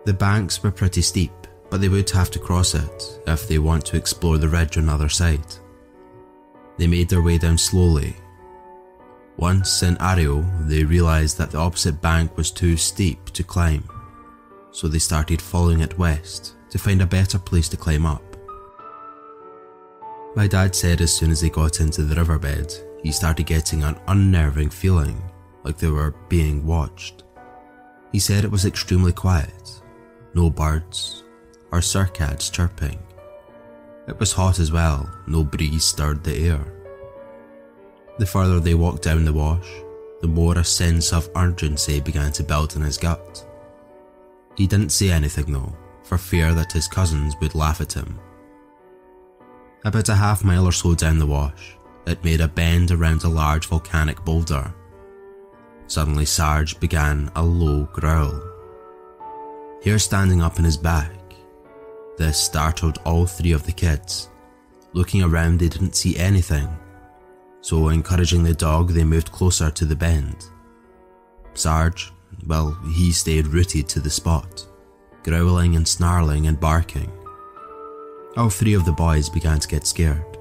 The banks were pretty steep, but they would have to cross it if they want to explore the ridge on the other side. They made their way down slowly. Once in arroyo, they realised that the opposite bank was too steep to climb, so they started following it west to find a better place to climb up. My dad said as soon as they got into the riverbed, he started getting an unnerving feeling, like they were being watched. He said it was extremely quiet, no birds or circads chirping. It was hot as well, no breeze stirred the air. The further they walked down the wash, the more a sense of urgency began to build in his gut. He didn't say anything though, for fear that his cousins would laugh at him. About a half mile or so down the wash, it made a bend around a large volcanic boulder. Suddenly Sarge began a low growl, hair standing up in his back. This startled all three of the kids. Looking around, they didn't see anything, so encouraging the dog, they moved closer to the bend. Sarge, well, he stayed rooted to the spot, growling and snarling and barking. All three of the boys began to get scared.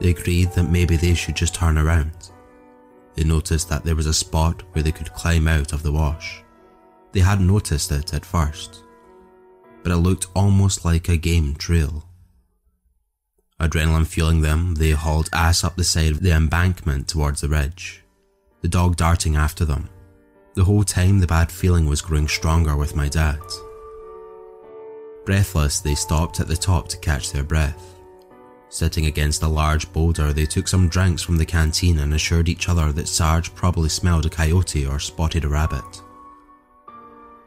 They agreed that maybe they should just turn around. They noticed that there was a spot where they could climb out of the wash. They hadn't noticed it at first, but it looked almost like a game trail. Adrenaline fueling them, they hauled ass up the side of the embankment towards the ridge, the dog darting after them. The whole time the bad feeling was growing stronger with my dad. Breathless, they stopped at the top to catch their breath. Sitting against a large boulder, they took some drinks from the canteen and assured each other that Sarge probably smelled a coyote or spotted a rabbit.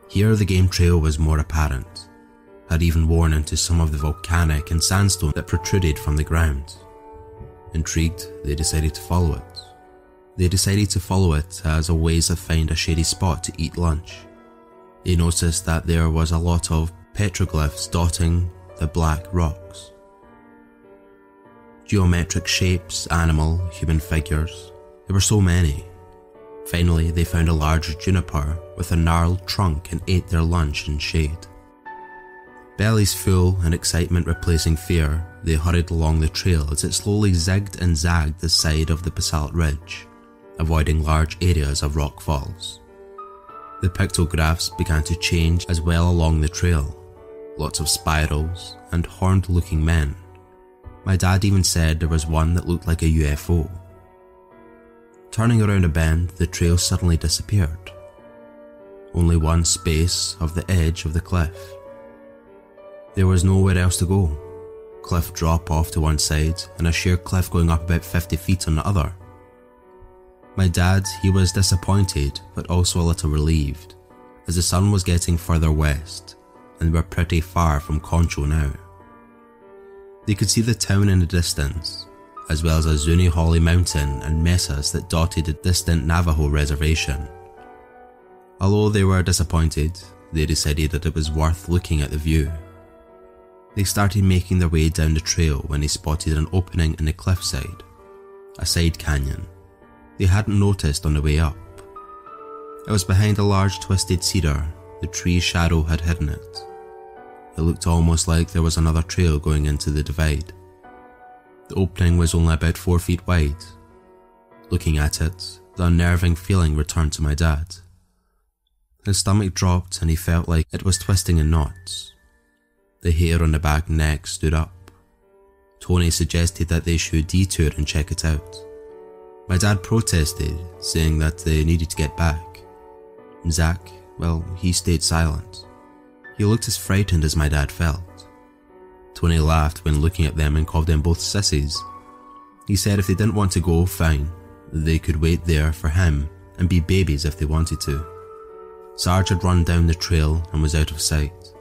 Here the game trail was more apparent, had even worn into some of the volcanic and sandstone that protruded from the ground. Intrigued, they decided to follow it. They decided to follow it as a ways to find a shady spot to eat lunch. They noticed that there was a lot of petroglyphs dotting the black rocks. Geometric shapes, animal, human figures, there were so many. Finally, they found a large juniper with a gnarled trunk and ate their lunch in shade. Bellies full and excitement replacing fear, they hurried along the trail as it slowly zigged and zagged the side of the basalt ridge, avoiding large areas of rock falls. The pictographs began to change as well along the trail, lots of spirals and horned looking men. My dad even said there was one that looked like a UFO. Turning around a bend, the trail suddenly disappeared. Only one space of the edge of the cliff. There was nowhere else to go. Cliff drop off to one side and a sheer cliff going up about 50 feet on the other. My dad, he was disappointed but also a little relieved, as the sun was getting further west and they were pretty far from Concho now. They could see the town in the distance, as well as a Zuni Holly mountain and mesas that dotted a distant Navajo reservation. Although they were disappointed, they decided that it was worth looking at the view. They started making their way down the trail when they spotted an opening in the cliffside, a side canyon they hadn't noticed on the way up. It was behind a large twisted cedar, the tree's shadow had hidden it. It looked almost like there was another trail going into the divide. The opening was only about 4 feet wide. Looking at it, the unnerving feeling returned to my dad. His stomach dropped and he felt like it was twisting in knots. The hair on the back neck stood up. Tony suggested that they should detour and check it out. My dad protested, saying that they needed to get back. Zach, well, he stayed silent. He looked as frightened as my dad felt. Tony laughed when looking at them and called them both sissies. He said if they didn't want to go, fine, they could wait there for him and be babies if they wanted to. Sarge had run down the trail and was out of sight.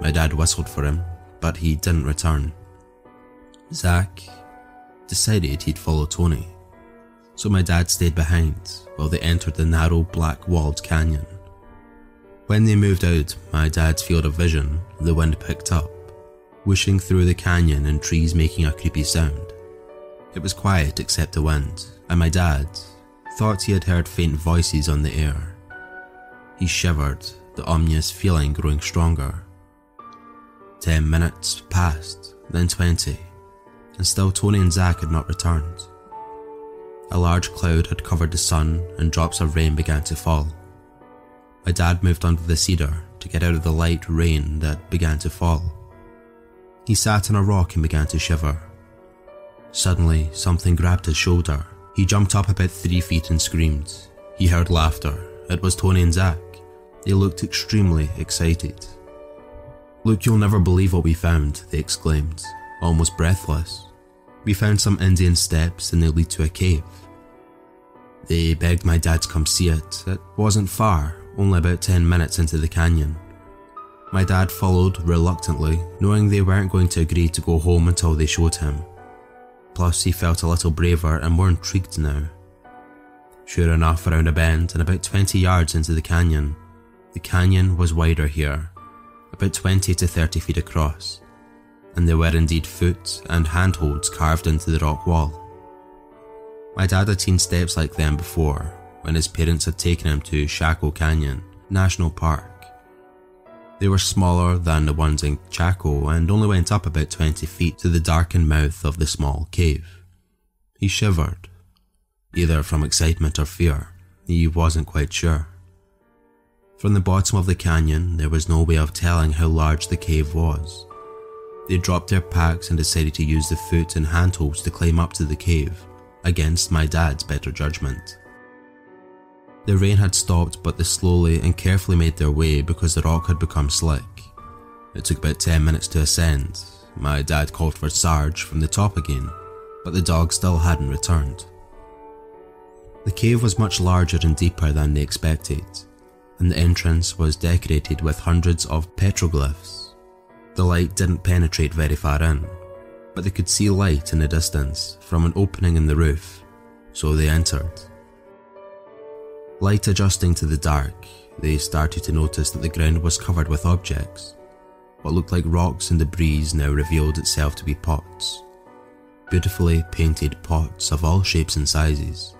My dad whistled for him, but he didn't return. Zach decided he'd follow Tony, so my dad stayed behind while they entered the narrow black-walled canyon. When they moved out my dad's field of vision, the wind picked up, whooshing through the canyon and trees making a creepy sound. It was quiet except the wind, and my dad thought he had heard faint voices on the air. He shivered, the ominous feeling growing stronger. 10 minutes passed, then 20, and still Tony and Zach had not returned. A large cloud had covered the sun and drops of rain began to fall. My dad moved under the cedar, to get out of the light rain that began to fall. He sat on a rock and began to shiver. Suddenly, something grabbed his shoulder. He jumped up about 3 feet and screamed. He heard laughter. It was Tony and Zach. They looked extremely excited. "Look, you'll never believe what we found," they exclaimed, almost breathless. "We found some Indian steps and they lead to a cave. They begged my dad to come see it. It wasn't far, only about 10 minutes into the canyon. My dad followed reluctantly, knowing they weren't going to agree to go home until they showed him. Plus, he felt a little braver and more intrigued now. Sure enough, around a bend and about 20 yards into the canyon was wider here, about 20 to 30 feet across, and there were indeed foot and handholds carved into the rock wall. My dad had seen steps like them before, when his parents had taken him to Chaco Canyon National Park. They were smaller than the ones in Chaco and only went up about 20 feet to the darkened mouth of the small cave. He shivered, either from excitement or fear, he wasn't quite sure. From the bottom of the canyon, there was no way of telling how large the cave was. They dropped their packs and decided to use the foot and handholds to climb up to the cave, against my dad's better judgment. The rain had stopped, but they slowly and carefully made their way because the rock had become slick. It took about 10 minutes to ascend. My dad called for Sarge from the top again, but the dog still hadn't returned. The cave was much larger and deeper than they expected, and the entrance was decorated with hundreds of petroglyphs. The light didn't penetrate very far in, but they could see light in the distance from an opening in the roof, so they entered. Light adjusting to the dark, they started to notice that the ground was covered with objects. What looked like rocks and debris now revealed itself to be pots. Beautifully painted pots of all shapes and sizes,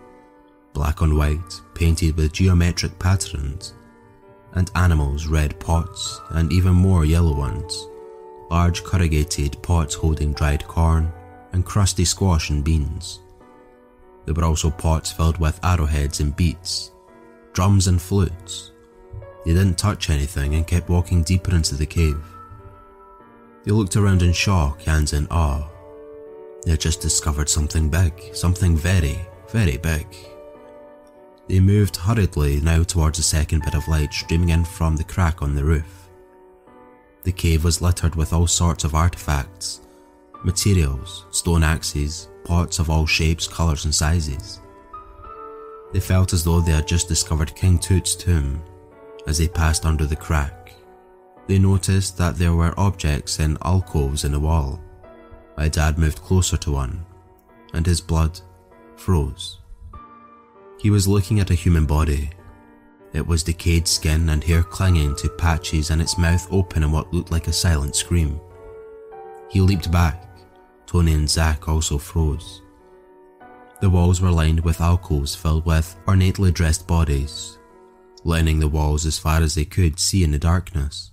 black on white, painted with geometric patterns, and animals, red pots, and even more yellow ones, large corrugated pots holding dried corn and crusty squash and beans. There were also pots filled with arrowheads and beads, drums and flutes. They didn't touch anything and kept walking deeper into the cave. They looked around in shock and in awe. They had just discovered something big, something very, very big. They moved hurriedly now towards a second bit of light streaming in from the crack on the roof. The cave was littered with all sorts of artifacts, materials, stone axes, pots of all shapes, colours and sizes. They felt as though they had just discovered King Tut's tomb as they passed under the crack. They noticed that there were objects in alcoves in the wall. My dad moved closer to one, and his blood froze. He was looking at a human body. It was decayed skin and hair clinging to patches and its mouth open in what looked like a silent scream. He leaped back. Tony and Zach also froze. The walls were lined with alcoves filled with ornately dressed bodies, lining the walls as far as they could see in the darkness.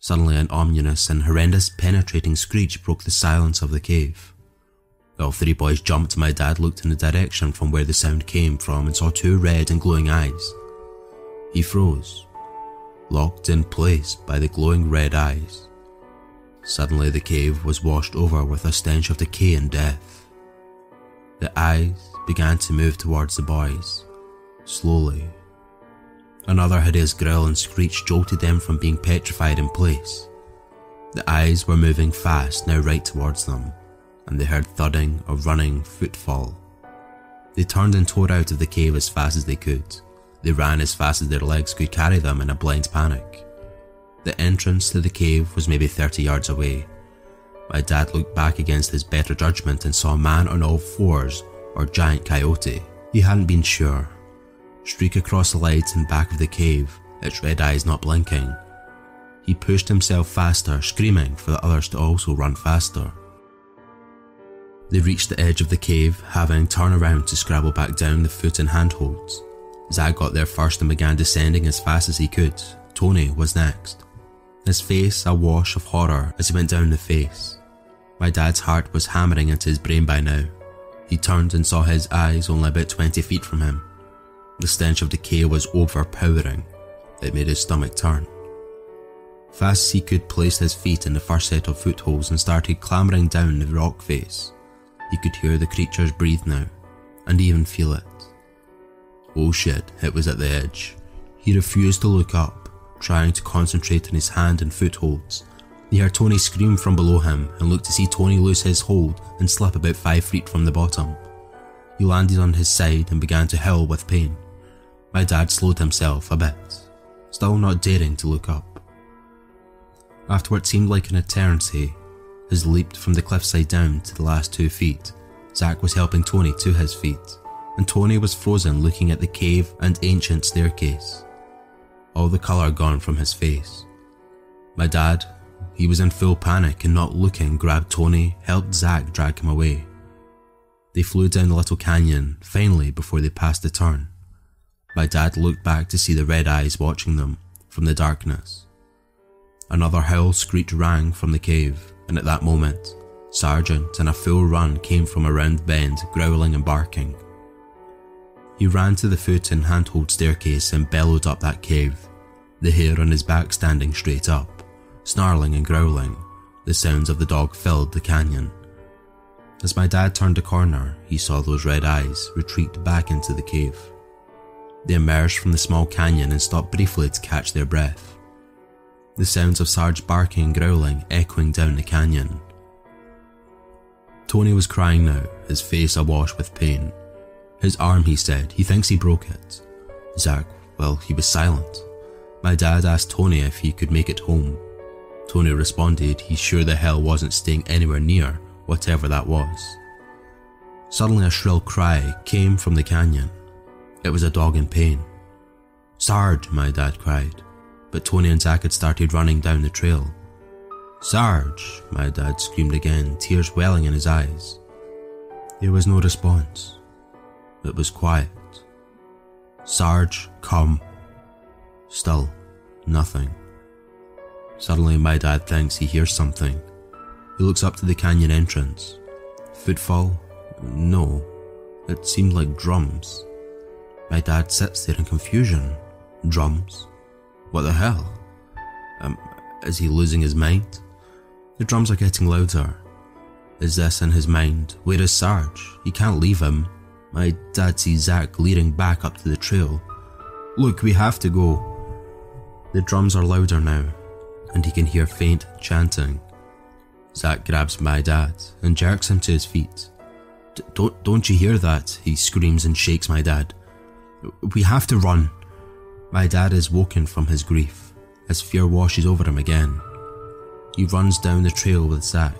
Suddenly an ominous and horrendous penetrating screech broke the silence of the cave. All three boys jumped. My dad looked in the direction from where the sound came from and saw two red and glowing eyes. He froze, locked in place by the glowing red eyes. Suddenly the cave was washed over with a stench of decay and death. The eyes began to move towards the boys, slowly. Another hideous growl and screech jolted them from being petrified in place. The eyes were moving fast now right towards them, and they heard thudding of running footfall. They turned and tore out of the cave as fast as they could. They ran as fast as their legs could carry them in a blind panic. The entrance to the cave was maybe 30 yards away. My dad looked back against his better judgment and saw a man on all fours or giant coyote. He hadn't been sure. Streak across the light and back of the cave, its red eyes not blinking. He pushed himself faster, screaming for the others to also run faster. They reached the edge of the cave, having turned around to scrabble back down the foot and handholds. Zach got there first and began descending as fast as he could. Tony was next, his face a wash of horror as he went down the face. My dad's heart was hammering into his brain by now. He turned and saw his eyes only about 20 feet from him. The stench of decay was overpowering. It made his stomach turn. Fast as he could, placed his feet in the first set of footholds and started clambering down the rock face. He could hear the creatures breathe now, and even feel it. Oh shit, it was at the edge. He refused to look up, trying to concentrate on his hand and footholds. He heard Tony scream from below him and looked to see Tony lose his hold and slip about 5 feet from the bottom. He landed on his side and began to howl with pain. My dad slowed himself a bit, still not daring to look up. After what seemed like an eternity, as he leaped from the cliffside down to the last 2 feet, Zach was helping Tony to his feet, and Tony was frozen looking at the cave and ancient staircase, all the colour gone from his face. My dad, he was in full panic and not looking, grabbed Tony, helped Zach drag him away. They flew down the little canyon, finally, before they passed the turn. My dad looked back to see the red eyes watching them from the darkness. Another howl screech rang from the cave, and at that moment, Sergeant in a full run came from around the bend, growling and barking. He ran to the foot and handhold staircase and bellowed up that cave, the hair on his back standing straight up, snarling and growling. The sounds of the dog filled the canyon. As my dad turned a corner, he saw those red eyes retreat back into the cave. They emerged from the small canyon and stopped briefly to catch their breath. The sounds of Sarge barking and growling echoing down the canyon. Tony was crying now, his face awash with pain. His arm, he said, he thinks he broke it. Zach, well, he was silent. My dad asked Tony if he could make it home. Tony responded he sure the hell wasn't staying anywhere near whatever that was. Suddenly a shrill cry came from the canyon. It was a dog in pain. Sarge, my dad cried. But Tony and Zach had started running down the trail. Sarge, my dad screamed again, tears welling in his eyes. There was no response. It was quiet. Sarge, come. Still, nothing. Suddenly my dad thinks he hears something. He looks up to the canyon entrance. Footfall? No. It seemed like drums. My dad sits there in confusion. Drums? What the hell? Is he losing his mind? The drums are getting louder. Is this in his mind? Where is Sarge? He can't leave him. My dad sees Zach leading back up to the trail. Look, we have to go. The drums are louder now, and he can hear faint chanting. Zach grabs my dad and jerks him to his feet. Don't you hear that? He screams and shakes my dad. We have to run. My dad is woken from his grief, as fear washes over him again. He runs down the trail with Zach.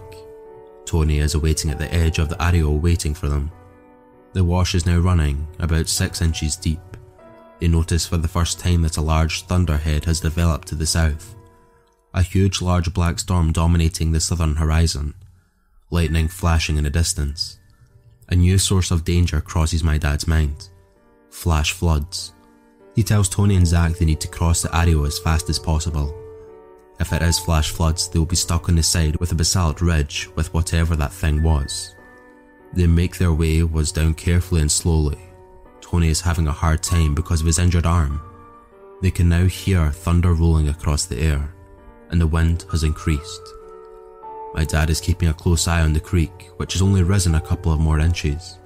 Tony is awaiting at the edge of the areal waiting for them. The wash is now running, about 6 inches deep. They notice for the first time that a large thunderhead has developed to the south. A huge large black storm dominating the southern horizon, lightning flashing in the distance. A new source of danger crosses my dad's mind. Flash floods. He tells Tony and Zach they need to cross the Ario as fast as possible. If it is flash floods, they will be stuck on the side with a basalt ridge with whatever that thing was. They make their way down carefully and slowly. Tony is having a hard time because of his injured arm. They can now hear thunder rolling across the air, and the wind has increased. My dad is keeping a close eye on the creek, which has only risen a couple of more inches.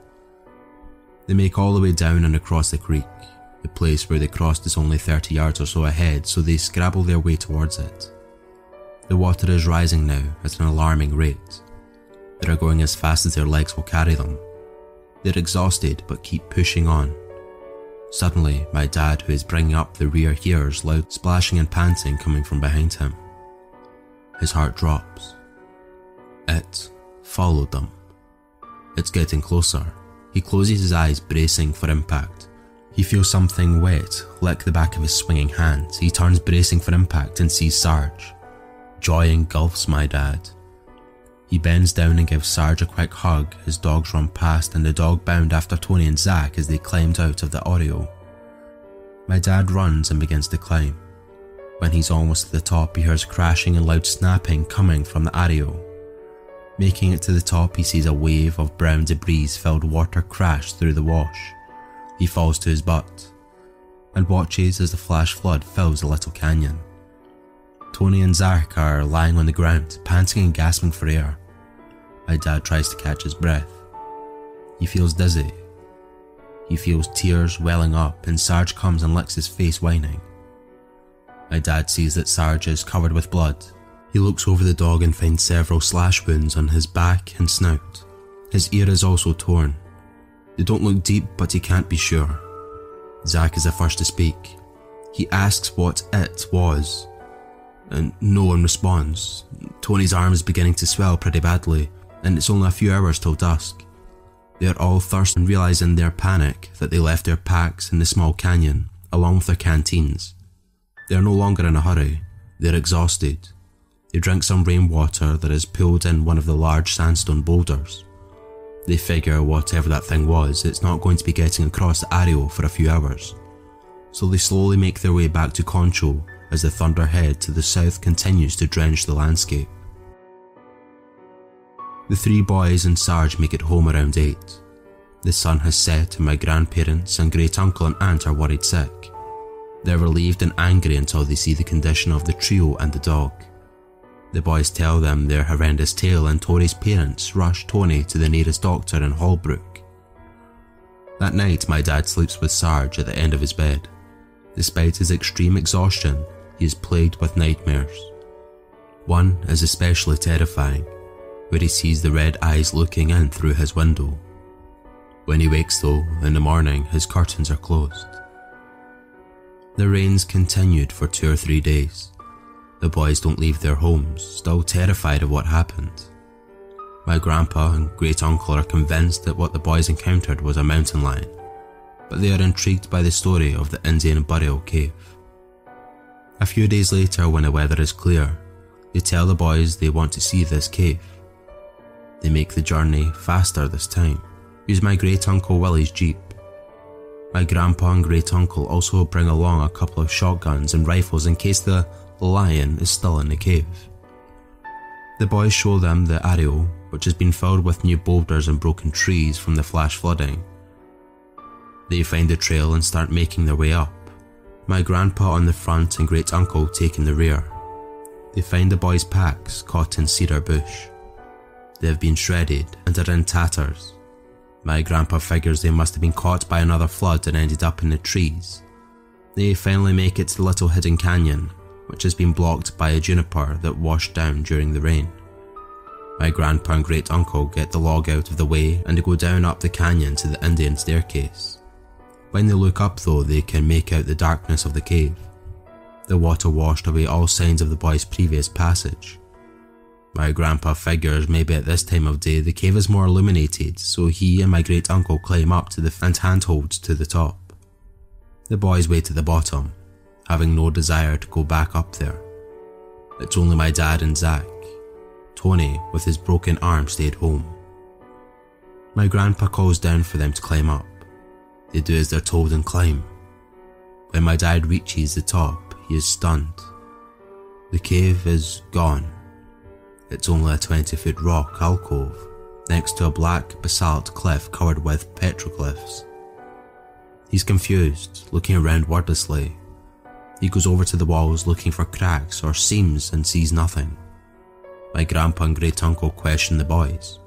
They make all the way down and across the creek. The place where they crossed is only 30 yards or so ahead, so they scrabble their way towards it. The water is rising now at an alarming rate. They are going as fast as their legs will carry them. They are exhausted but keep pushing on. Suddenly, my dad, who is bringing up the rear, hears loud splashing and panting coming from behind him. His heart drops. It followed them. It's getting closer. He closes his eyes, bracing for impact. He feels something wet lick the back of his swinging hand. He turns, bracing for impact, and sees Sarge. Joy engulfs my dad. He bends down and gives Sarge a quick hug. His dogs run past, and the dog bound after Tony and Zach as they climbed out of the Oreo. My dad runs and begins to climb. When he's almost to the top, he hears crashing and loud snapping coming from the Oreo. Making it to the top, he sees a wave of brown debris-filled water crash through the wash. He falls to his butt and watches as the flash flood fills the little canyon. Tony and Zach are lying on the ground, panting and gasping for air. My dad tries to catch his breath. He feels dizzy. He feels tears welling up, and Sarge comes and licks his face, whining. My dad sees that Sarge is covered with blood. He looks over the dog and finds several slash wounds on his back and snout. His ear is also torn. They don't look deep, but he can't be sure. Zach is the first to speak. He asks what it was, and no one responds. Tony's arm is beginning to swell pretty badly, and it's only a few hours till dusk. They are all thirsty and realise in their panic that they left their packs in the small canyon, along with their canteens. They are no longer in a hurry. They are exhausted. They drink some rainwater that is pooled in one of the large sandstone boulders. They figure whatever that thing was, it's not going to be getting across the Arroyo for a few hours. So they slowly make their way back to Concho as the thunderhead to the south continues to drench the landscape. The three boys and Sarge make it home around 8. The sun has set and my grandparents and great uncle and aunt are worried sick. They're relieved and angry until they see the condition of the trio and the dog. The boys tell them their horrendous tale and Tori's parents rush Tony to the nearest doctor in Holbrook. That night my dad sleeps with Sarge at the end of his bed. Despite his extreme exhaustion, he is plagued with nightmares. One is especially terrifying, where he sees the red eyes looking in through his window. When he wakes though, in the morning his curtains are closed. The rains continued for 2 or 3 days. The boys don't leave their homes, still terrified of what happened. My grandpa and great uncle are convinced that what the boys encountered was a mountain lion, but they are intrigued by the story of the Indian burial cave. A few days later, when the weather is clear, they tell the boys they want to see this cave. They make the journey faster this time, use my great uncle Willie's jeep. My grandpa and great uncle also bring along a couple of shotguns and rifles in case the lion is still in the cave. The boys show them the Arroyo, which has been filled with new boulders and broken trees from the flash flooding. They find the trail and start making their way up, my grandpa on the front and great uncle taking the rear. They find the boys' packs caught in cedar bush. They have been shredded and are in tatters. My grandpa figures they must have been caught by another flood and ended up in the trees. They finally make it to the little hidden canyon, which has been blocked by a juniper that washed down during the rain. My grandpa and great uncle get the log out of the way and they go down up the canyon to the Indian staircase. When they look up though, they can make out the darkness of the cave. The water washed away all signs of the boys' previous passage. My grandpa figures maybe at this time of day the cave is more illuminated, so he and my great uncle climb up to the front handholds to the top. The boys wait at the bottom, having no desire to go back up there. It's only my dad and Zach. Tony, with his broken arm, stayed home. My grandpa calls down for them to climb up. They do as they're told and climb. When my dad reaches the top, he is stunned. The cave is gone. It's only a 20-foot rock alcove next to a black basalt cliff covered with petroglyphs. He's confused, looking around wordlessly. He goes over to the walls looking for cracks or seams and sees nothing. My grandpa and great uncle question the boys.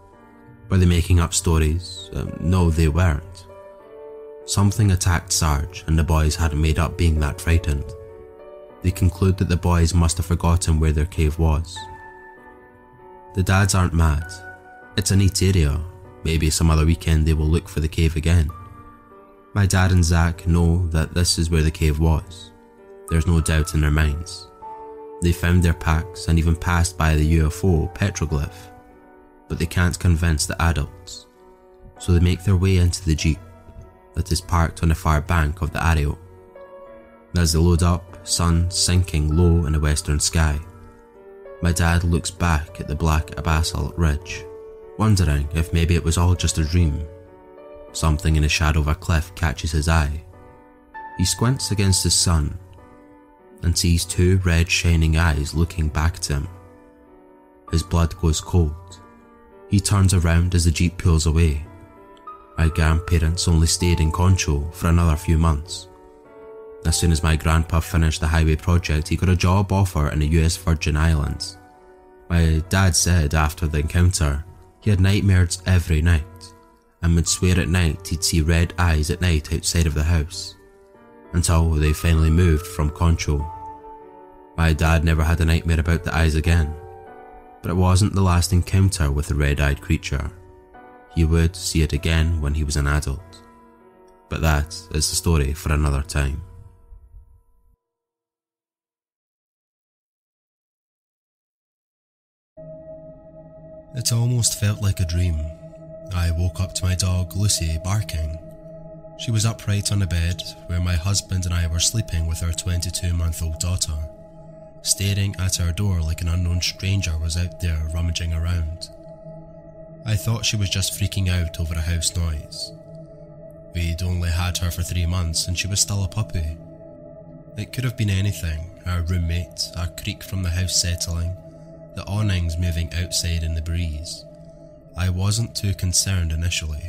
Were they making up stories? No, they weren't. Something attacked Sarge and the boys hadn't made up being that frightened. They conclude that the boys must have forgotten where their cave was. The dads aren't mad. It's a neat area. Maybe some other weekend they will look for the cave again. My dad and Zach know that this is where the cave was. There's no doubt in their minds. They found their packs and even passed by the UFO petroglyph, but they can't convince the adults, so they make their way into the jeep that is parked on the far bank of the Arroyo. As they load up, sun sinking low in the western sky, my dad looks back at the black basalt ridge, wondering if maybe it was all just a dream. Something in the shadow of a cliff catches his eye. He squints against the sun and sees two red shining eyes looking back at him. His blood goes cold. He turns around as the jeep pulls away. My grandparents only stayed in Concho for another few months. As soon as my grandpa finished the highway project, he got a job offer in the US Virgin Islands. My dad said after the encounter, he had nightmares every night, and would swear at night he'd see red eyes at night outside of the house, until they finally moved from Concho. My dad never had a nightmare about the eyes again, but it wasn't the last encounter with the red-eyed creature. He would see it again when he was an adult, but that is the story for another time. It almost felt like a dream. I woke up to my dog Lucy barking. She was upright on the bed where my husband and I were sleeping with our 22-month-old daughter. Staring at our door like an unknown stranger was out there rummaging around. I thought she was just freaking out over a house noise. We'd only had her for 3 months and she was still a puppy. It could have been anything, our roommate, a creak from the house settling, the awnings moving outside in the breeze. I wasn't too concerned initially.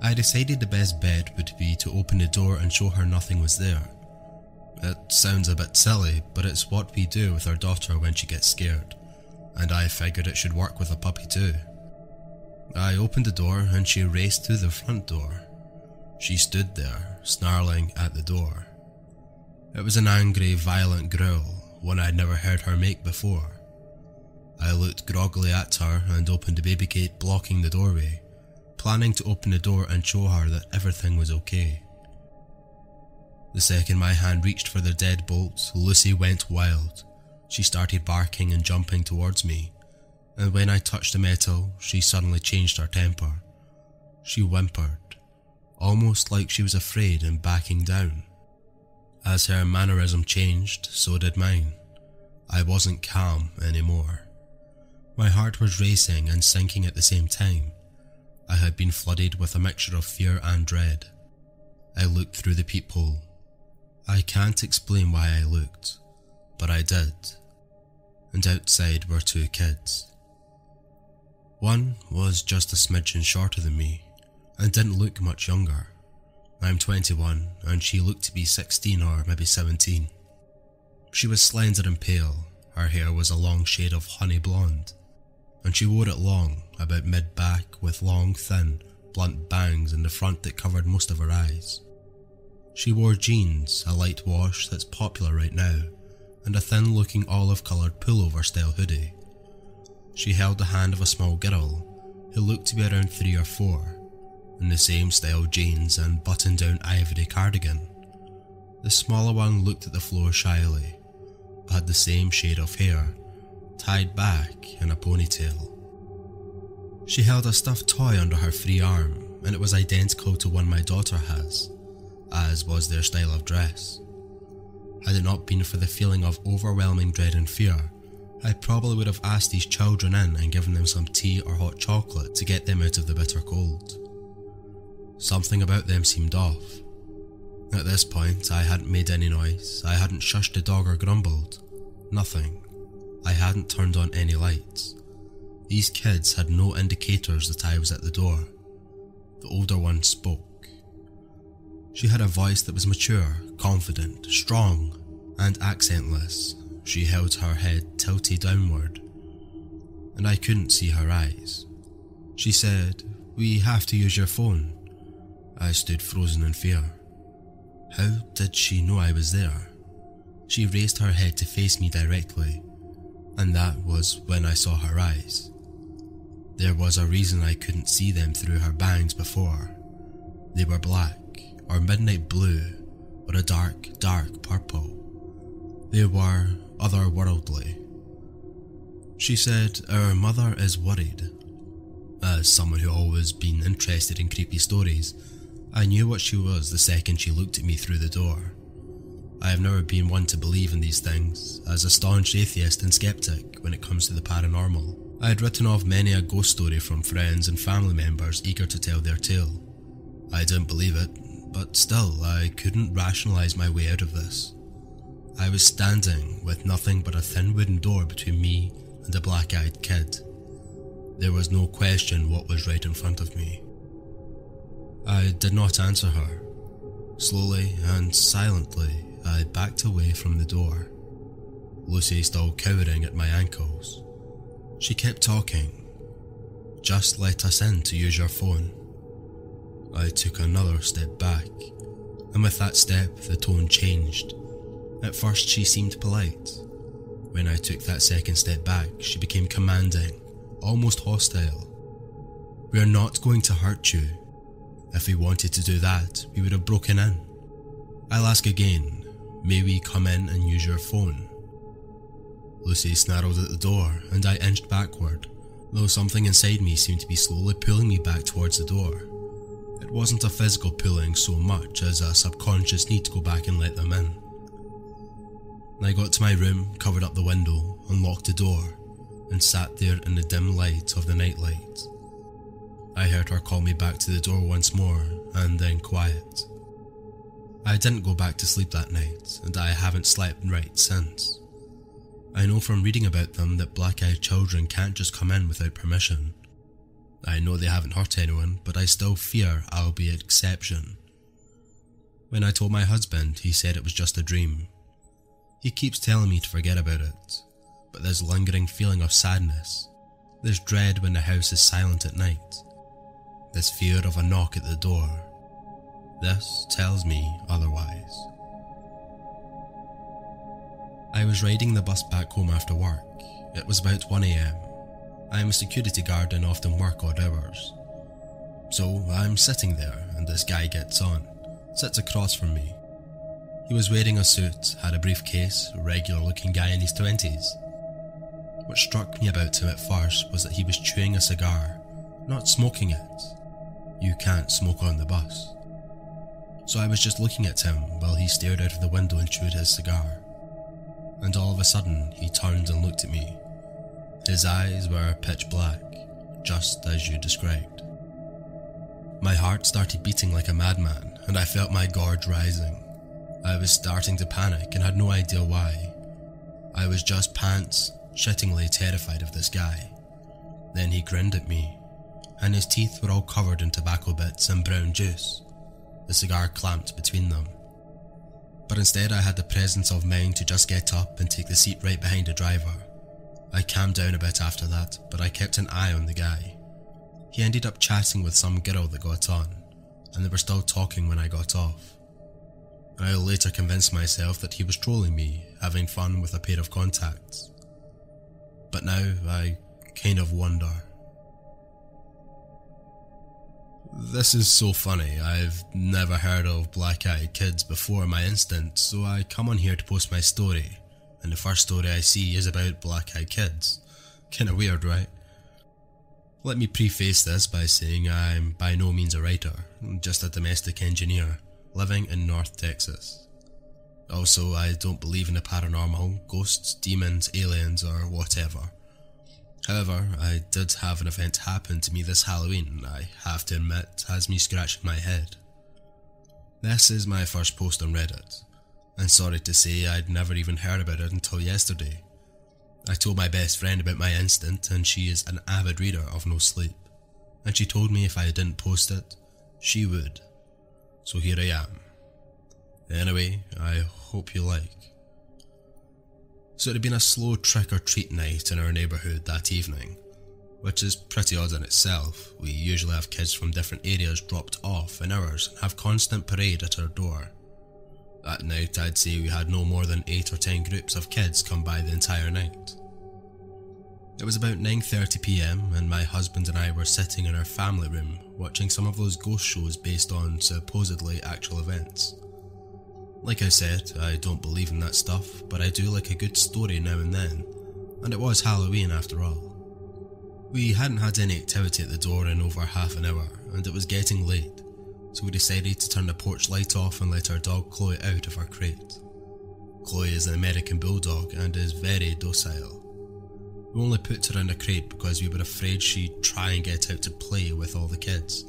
I decided the best bet would be to open the door and show her nothing was there. It sounds a bit silly, but it's what we do with our daughter when she gets scared, and I figured it should work with a puppy too. I opened the door and she raced to the front door. She stood there, snarling at the door. It was an angry, violent growl, one I'd never heard her make before. I looked groggily at her and opened the baby gate blocking the doorway, planning to open the door and show her that everything was okay. The second my hand reached for the deadbolt, Lucy went wild. She started barking and jumping towards me, and when I touched the metal, she suddenly changed her temper. She whimpered, almost like she was afraid and backing down. As her mannerism changed, so did mine. I wasn't calm anymore. My heart was racing and sinking at the same time. I had been flooded with a mixture of fear and dread. I looked through the peephole. I can't explain why I looked, but I did, and outside were two kids. One was just a smidgen shorter than me, and didn't look much younger. I'm 21, and she looked to be 16 or maybe 17. She was slender and pale, her hair was a long shade of honey blonde, and she wore it long, about mid-back, with long, thin, blunt bangs in the front that covered most of her eyes. She wore jeans, a light wash that's popular right now, and a thin-looking olive-coloured pullover-style hoodie. She held the hand of a small girl, who looked to be around 3 or 4, in the same style jeans and button-down ivory cardigan. The smaller one looked at the floor shyly, but had the same shade of hair, tied back in a ponytail. She held a stuffed toy under her free arm, and it was identical to one my daughter has, as was their style of dress. Had it not been for the feeling of overwhelming dread and fear, I probably would have asked these children in and given them some tea or hot chocolate to get them out of the bitter cold. Something about them seemed off. At this point, I hadn't made any noise, I hadn't shushed the dog or grumbled, nothing. I hadn't turned on any lights. These kids had no indicators that I was at the door. The older one spoke. She had a voice that was mature, confident, strong, and accentless. She held her head tilted downward, and I couldn't see her eyes. She said, "We have to use your phone." I stood frozen in fear. How did she know I was there? She raised her head to face me directly, and that was when I saw her eyes. There was a reason I couldn't see them through her bangs before. They were black, or midnight blue, or a dark, dark purple. They were otherworldly. She said, "Our mother is worried." As someone who always been interested in creepy stories, I knew what she was the second she looked at me through the door. I have never been one to believe in these things, as a staunch atheist and skeptic when it comes to the paranormal. I had written off many a ghost story from friends and family members eager to tell their tale. I didn't believe it, but still I couldn't rationalise my way out of this. I was standing with nothing but a thin wooden door between me and a black-eyed kid. There was no question what was right in front of me. I did not answer her. Slowly and silently, I backed away from the door, Lucy still cowering at my ankles. She kept talking. "Just let us in to use your phone." I took another step back, and with that step the tone changed. At first she seemed polite. When I took that second step back, she became commanding, almost hostile. "We are not going to hurt you. If we wanted to do that, we would have broken in. I'll ask again, may we come in and use your phone?" Lucy snarled at the door and I inched backward, though something inside me seemed to be slowly pulling me back towards the door. It wasn't a physical pulling so much as a subconscious need to go back and let them in. I got to my room, covered up the window, unlocked the door, and sat there in the dim light of the nightlight. I heard her call me back to the door once more, and then quiet. I didn't go back to sleep that night, and I haven't slept right since. I know from reading about them that black-eyed children can't just come in without permission. I know they haven't hurt anyone, but I still fear I'll be an exception. When I told my husband, he said it was just a dream. He keeps telling me to forget about it, but there's a lingering feeling of sadness. There's dread when the house is silent at night. This fear of a knock at the door. This tells me otherwise. I was riding the bus back home after work. It was about 1 a.m. I am a security guard and often work odd hours. So I'm sitting there and this guy gets on, sits across from me. He was wearing a suit, had a briefcase, a regular looking guy in his 20s. What struck me about him at first was that he was chewing a cigar, not smoking it. You can't smoke on the bus. So I was just looking at him while he stared out of the window and chewed his cigar. And all of a sudden, he turned and looked at me. His eyes were pitch black, just as you described. My heart started beating like a madman, and I felt my gorge rising. I was starting to panic and had no idea why. I was just pants-shittingly terrified of this guy. Then he grinned at me, and his teeth were all covered in tobacco bits and brown juice. The cigar clamped between them. But instead I had the presence of mind to just get up and take the seat right behind the driver. I calmed down a bit after that, but I kept an eye on the guy. He ended up chatting with some girl that got on, and they were still talking when I got off. I later convinced myself that he was trolling me, having fun with a pair of contacts. But now I kind of wonder. This is so funny, I've never heard of black-eyed kids before my instance, so I come on here to post my story, and the first story I see is about black-eyed kids. Kinda weird, right? Let me preface this by saying I'm by no means a writer, just a domestic engineer, living in North Texas. Also, I don't believe in the paranormal, ghosts, demons, aliens, or whatever. However, I did have an event happen to me this Halloween, I have to admit, has me scratching my head. This is my first post on Reddit, and sorry to say I'd never even heard about it until yesterday. I told my best friend about my incident, and she is an avid reader of No Sleep, and she told me if I didn't post it, she would. So here I am. Anyway, I hope you like. So it had been a slow trick-or-treat night in our neighbourhood that evening, which is pretty odd in itself. We usually have kids from different areas dropped off in ours and have constant parade at our door. That night I'd say we had no more than 8 or 10 groups of kids come by the entire night. It was about 9:30pm and my husband and I were sitting in our family room watching some of those ghost shows based on supposedly actual events. Like I said, I don't believe in that stuff, but I do like a good story now and then, and it was Halloween after all. We hadn't had any activity at the door in over half an hour, and it was getting late, so we decided to turn the porch light off and let our dog Chloe out of her crate. Chloe is an American bulldog and is very docile. We only put her in the crate because we were afraid she'd try and get out to play with all the kids,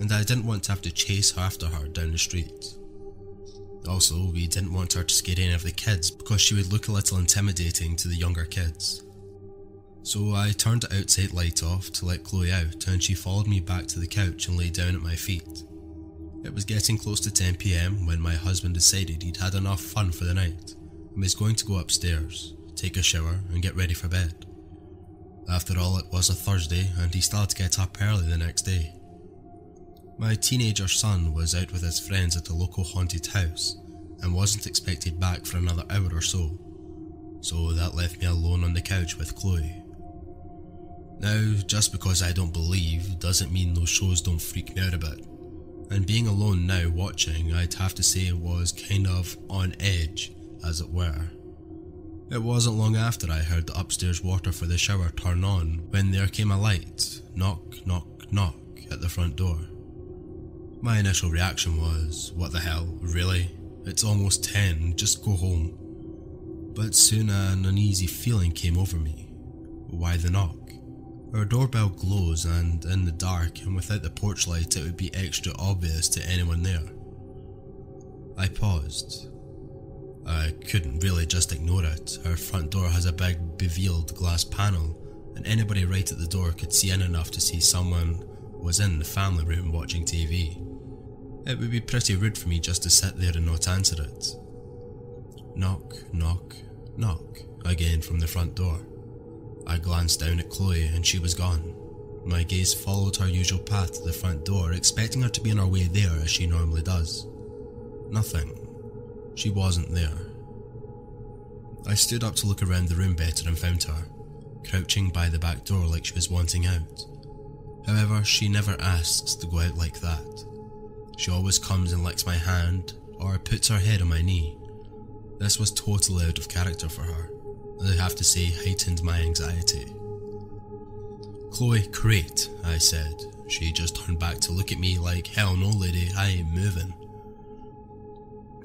and I didn't want to have to chase after her down the street. Also, we didn't want her to scare any of the kids because she would look a little intimidating to the younger kids. So I turned the outside light off to let Chloe out and she followed me back to the couch and lay down at my feet. It was getting close to 10 p.m. when my husband decided he'd had enough fun for the night and was going to go upstairs, take a shower and get ready for bed. After all, it was a Thursday and he still had to get up early the next day. My teenager son was out with his friends at a local haunted house and wasn't expected back for another hour or so, so that left me alone on the couch with Chloe. Now, just because I don't believe doesn't mean those shows don't freak me out a bit. And being alone now watching, I'd have to say it was kind of on edge, as it were. It wasn't long after I heard the upstairs water for the shower turn on when there came a light, knock, knock, knock, at the front door. My initial reaction was, what the hell, really? It's almost 10, just go home. But soon an uneasy feeling came over me. Why the knock? Our doorbell glows, and in the dark and without the porch light it would be extra obvious to anyone there. I paused. I couldn't really just ignore it. Our front door has a big beveled glass panel and anybody right at the door could see in enough to see someone was in the family room watching TV. It would be pretty rude for me just to sit there and not answer it. Knock, knock, knock, again from the front door. I glanced down at Chloe and she was gone. My gaze followed her usual path to the front door, expecting her to be on her way there as she normally does. Nothing. She wasn't there. I stood up to look around the room better and found her, crouching by the back door like she was wanting out. However, she never asks to go out like that. She always comes and licks my hand or puts her head on my knee. This was totally out of character for her. I have to say, heightened my anxiety. "Chloe, great," I said. She just turned back to look at me like, "Hell no, lady, I ain't moving."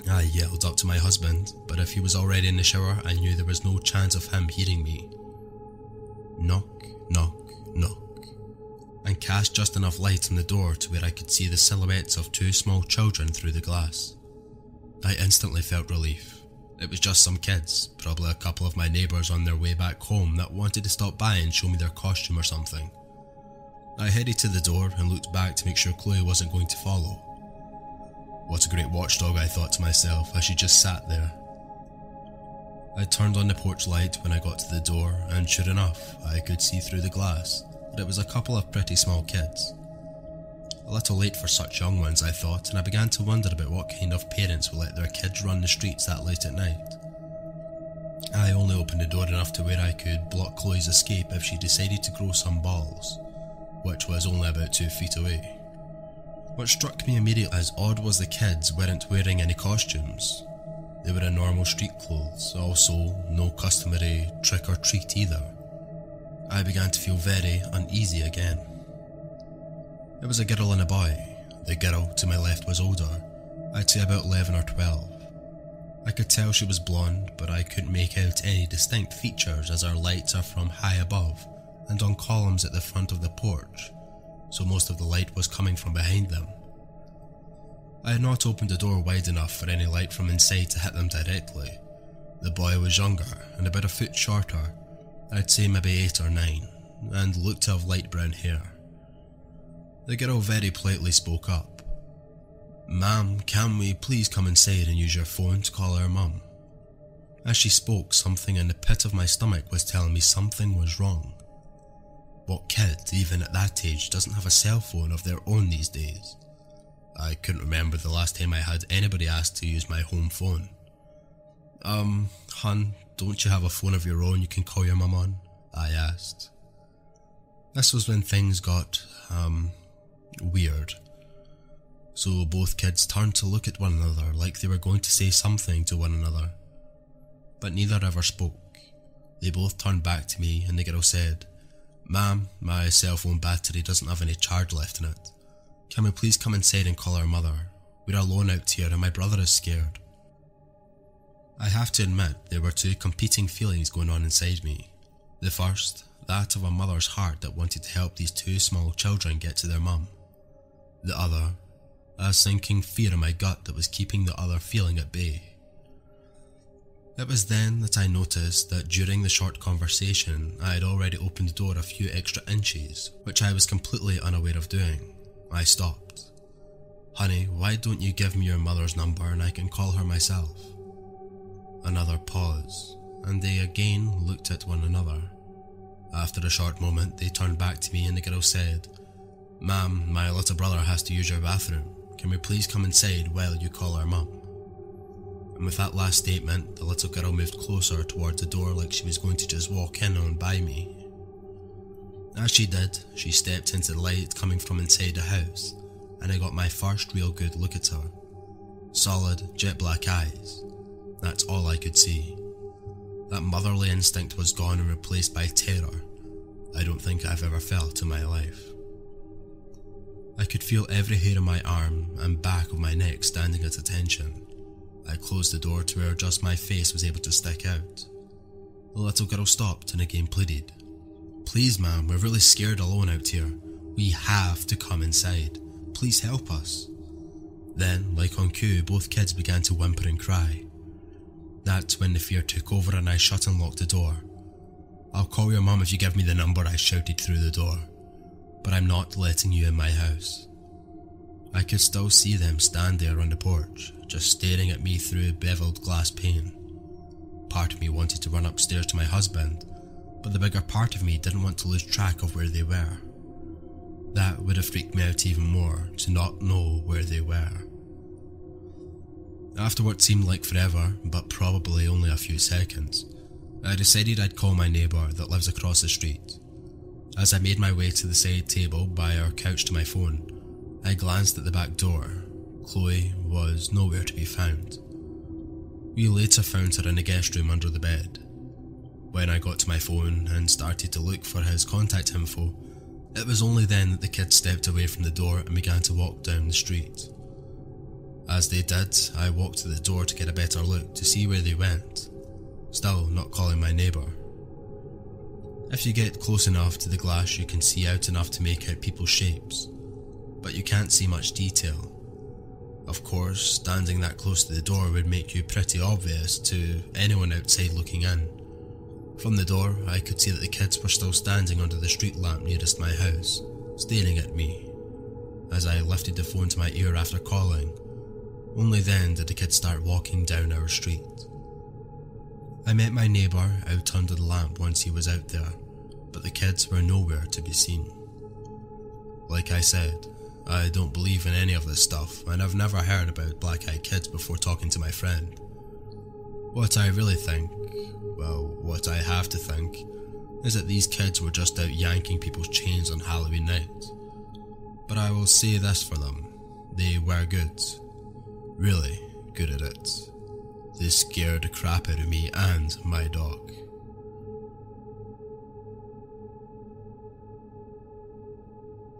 I yelled up to my husband, but if he was already in the shower, I knew there was no chance of him hearing me. Knock, knock, knock, and cast just enough light on the door to where I could see the silhouettes of two small children through the glass. I instantly felt relief. It was just some kids, probably a couple of my neighbours on their way back home that wanted to stop by and show me their costume or something. I headed to the door and looked back to make sure Chloe wasn't going to follow. What a great watchdog, I thought to myself as she just sat there. I turned on the porch light when I got to the door and sure enough, I could see through the glass that it was a couple of pretty small kids. A little late for such young ones, I thought, and I began to wonder about what kind of parents will let their kids run the streets that late at night. I only opened the door enough to where I could block Chloe's escape if she decided to grow some balls, which was only about 2 feet away. What struck me immediately as odd was the kids weren't wearing any costumes. They were in normal street clothes, also no customary trick or treat either. I began to feel very uneasy again. It was a girl and a boy. The girl to my left was older, I'd say about 11 or 12. I could tell she was blonde, but I couldn't make out any distinct features as our lights are from high above and on columns at the front of the porch, so most of the light was coming from behind them. I had not opened the door wide enough for any light from inside to hit them directly. The boy was younger and about a foot shorter, I'd say maybe 8 or 9, and looked to have light brown hair. The girl very politely spoke up. "Ma'am, can we please come inside and use your phone to call our mum?" As she spoke, something in the pit of my stomach was telling me something was wrong. What kid, even at that age, doesn't have a cell phone of their own these days? I couldn't remember the last time I had anybody ask to use my home phone. Hun, don't you have a phone of your own you can call your mum on?" I asked. This was when things got, weird. So both kids turned to look at one another like they were going to say something to one another, but neither ever spoke. They both turned back to me and the girl said, "Ma'am, my cell phone battery doesn't have any charge left in it. Can we please come inside and call our mother? We're alone out here and my brother is scared." I have to admit there were two competing feelings going on inside me. The first, that of a mother's heart that wanted to help these two small children get to their mum. The other, a sinking fear in my gut that was keeping the other feeling at bay. It was then that I noticed that during the short conversation I had already opened the door a few extra inches, which I was completely unaware of doing. I stopped. Honey, why don't you give me your mother's number and I can call her myself? Another pause, and they again looked at one another. After a short moment, they turned back to me and the girl said, "Ma'am, my little brother has to use your bathroom. Can we please come inside while you call our mum?" And with that last statement, the little girl moved closer towards the door like she was going to just walk in on by me. As she did, she stepped into the light coming from inside the house, and I got my first real good look at her. Solid, jet black eyes. That's all I could see. That motherly instinct was gone and replaced by terror I don't think I've ever felt in my life. I could feel every hair on my arm and back of my neck standing at attention. I closed the door to where just my face was able to stick out. The little girl stopped and again pleaded, "Please, ma'am, we're really scared alone out here. We have to come inside. Please help us." Then, like on cue, both kids began to whimper and cry. That's when the fear took over and I shut and locked the door. "I'll call your mum if you give me the number," I shouted through the door. "But I'm not letting you in my house." I could still see them stand there on the porch, just staring at me through beveled glass pane. Part of me wanted to run upstairs to my husband, but the bigger part of me didn't want to lose track of where they were. That would have freaked me out even more, to not know where they were. After what seemed like forever, but probably only a few seconds, I decided I'd call my neighbour that lives across the street. As I made my way to the side table by our couch to my phone, I glanced at the back door. Chloe was nowhere to be found. We later found her in the guest room under the bed. When I got to my phone and started to look for his contact info, it was only then that the kids stepped away from the door and began to walk down the street. As they did, I walked to the door to get a better look to see where they went, still not calling my neighbour. If you get close enough to the glass, you can see out enough to make out people's shapes, but you can't see much detail. Of course, standing that close to the door would make you pretty obvious to anyone outside looking in. From the door, I could see that the kids were still standing under the street lamp nearest my house, staring at me. As I lifted the phone to my ear after calling, only then did the kids start walking down our street. I met my neighbour out under the lamp once he was out there, but the kids were nowhere to be seen. Like I said, I don't believe in any of this stuff, and I've never heard about black-eyed kids before talking to my friend. What I really think, well, what I have to think, is that these kids were just out yanking people's chains on Halloween night. But I will say this for them, they were good. Really good at it. They scared the crap out of me and my dog.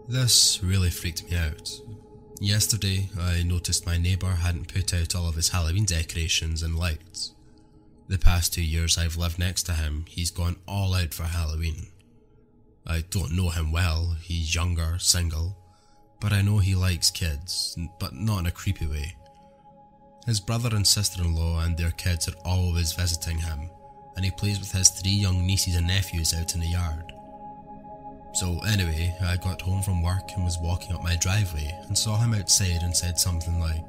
This really freaked me out. Yesterday, I noticed my neighbour hadn't put out all of his Halloween decorations and lights. The past 2 years I've lived next to him, he's gone all out for Halloween. I don't know him well, he's younger, single, but I know he likes kids, but not in a creepy way. His brother and sister-in-law and their kids are always visiting him, and he plays with his 3 young nieces and nephews out in the yard. So anyway, I got home from work and was walking up my driveway and saw him outside and said something like,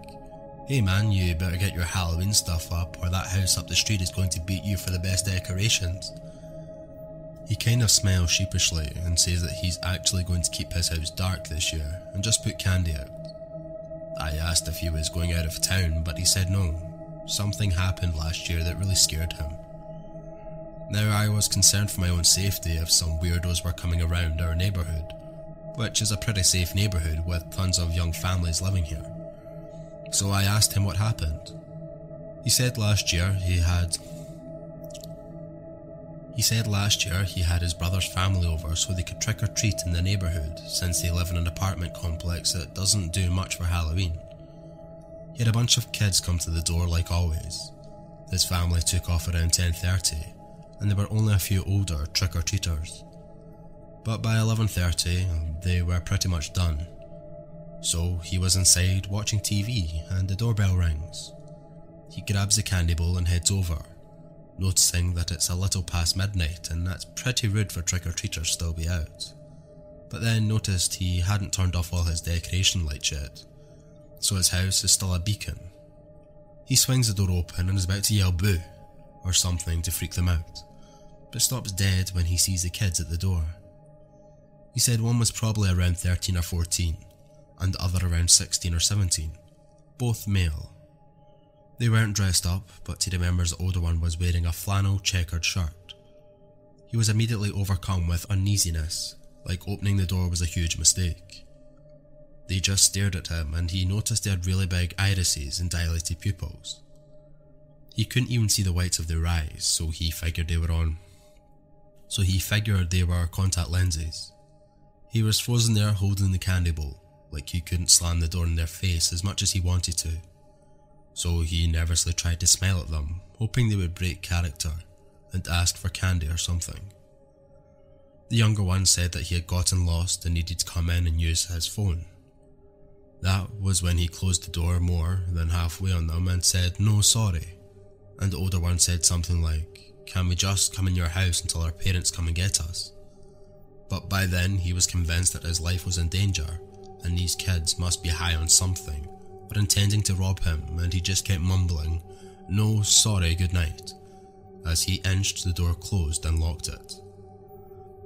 "Hey man, you better get your Halloween stuff up or that house up the street is going to beat you for the best decorations." He kind of smiles sheepishly and says that he's actually going to keep his house dark this year and just put candy out. I asked if he was going out of town, but he said no. Something happened last year that really scared him. Now I was concerned for my own safety if some weirdos were coming around our neighbourhood, which is a pretty safe neighbourhood with tons of young families living here. So I asked him what happened. He said last year he had his brother's family over so they could trick-or-treat in the neighbourhood since they live in an apartment complex that doesn't do much for Halloween. He had a bunch of kids come to the door like always. His family took off around 10:30 and there were only a few older trick-or-treaters. But by 11:30 they were pretty much done. So he was inside watching TV and the doorbell rings. He grabs the candy bowl and heads over, noticing that it's a little past midnight and that's pretty rude for trick-or-treaters still be out. But then noticed he hadn't turned off all his decoration lights yet, so his house is still a beacon. He swings the door open and is about to yell boo or something to freak them out, but stops dead when he sees the kids at the door. He said one was probably around 13 or 14 and the other around 16 or 17, both male. They weren't dressed up, but he remembers the older one was wearing a flannel checkered shirt. He was immediately overcome with uneasiness, like opening the door was a huge mistake. They just stared at him and he noticed they had really big irises and dilated pupils. He couldn't even see the whites of their eyes, so he figured they were contact lenses. He was frozen there holding the candy bowl, like he couldn't slam the door in their face as much as he wanted to. So he nervously tried to smile at them, hoping they would break character and ask for candy or something. The younger one said that he had gotten lost and needed to come in and use his phone. That was when he closed the door more than halfway on them and said, "No, sorry," and the older one said something like, "Can we just come in your house until our parents come and get us?" But by then he was convinced that his life was in danger and these kids must be high on something, but intending to rob him, and he just kept mumbling, "No, sorry, good night," as he inched the door closed and locked it.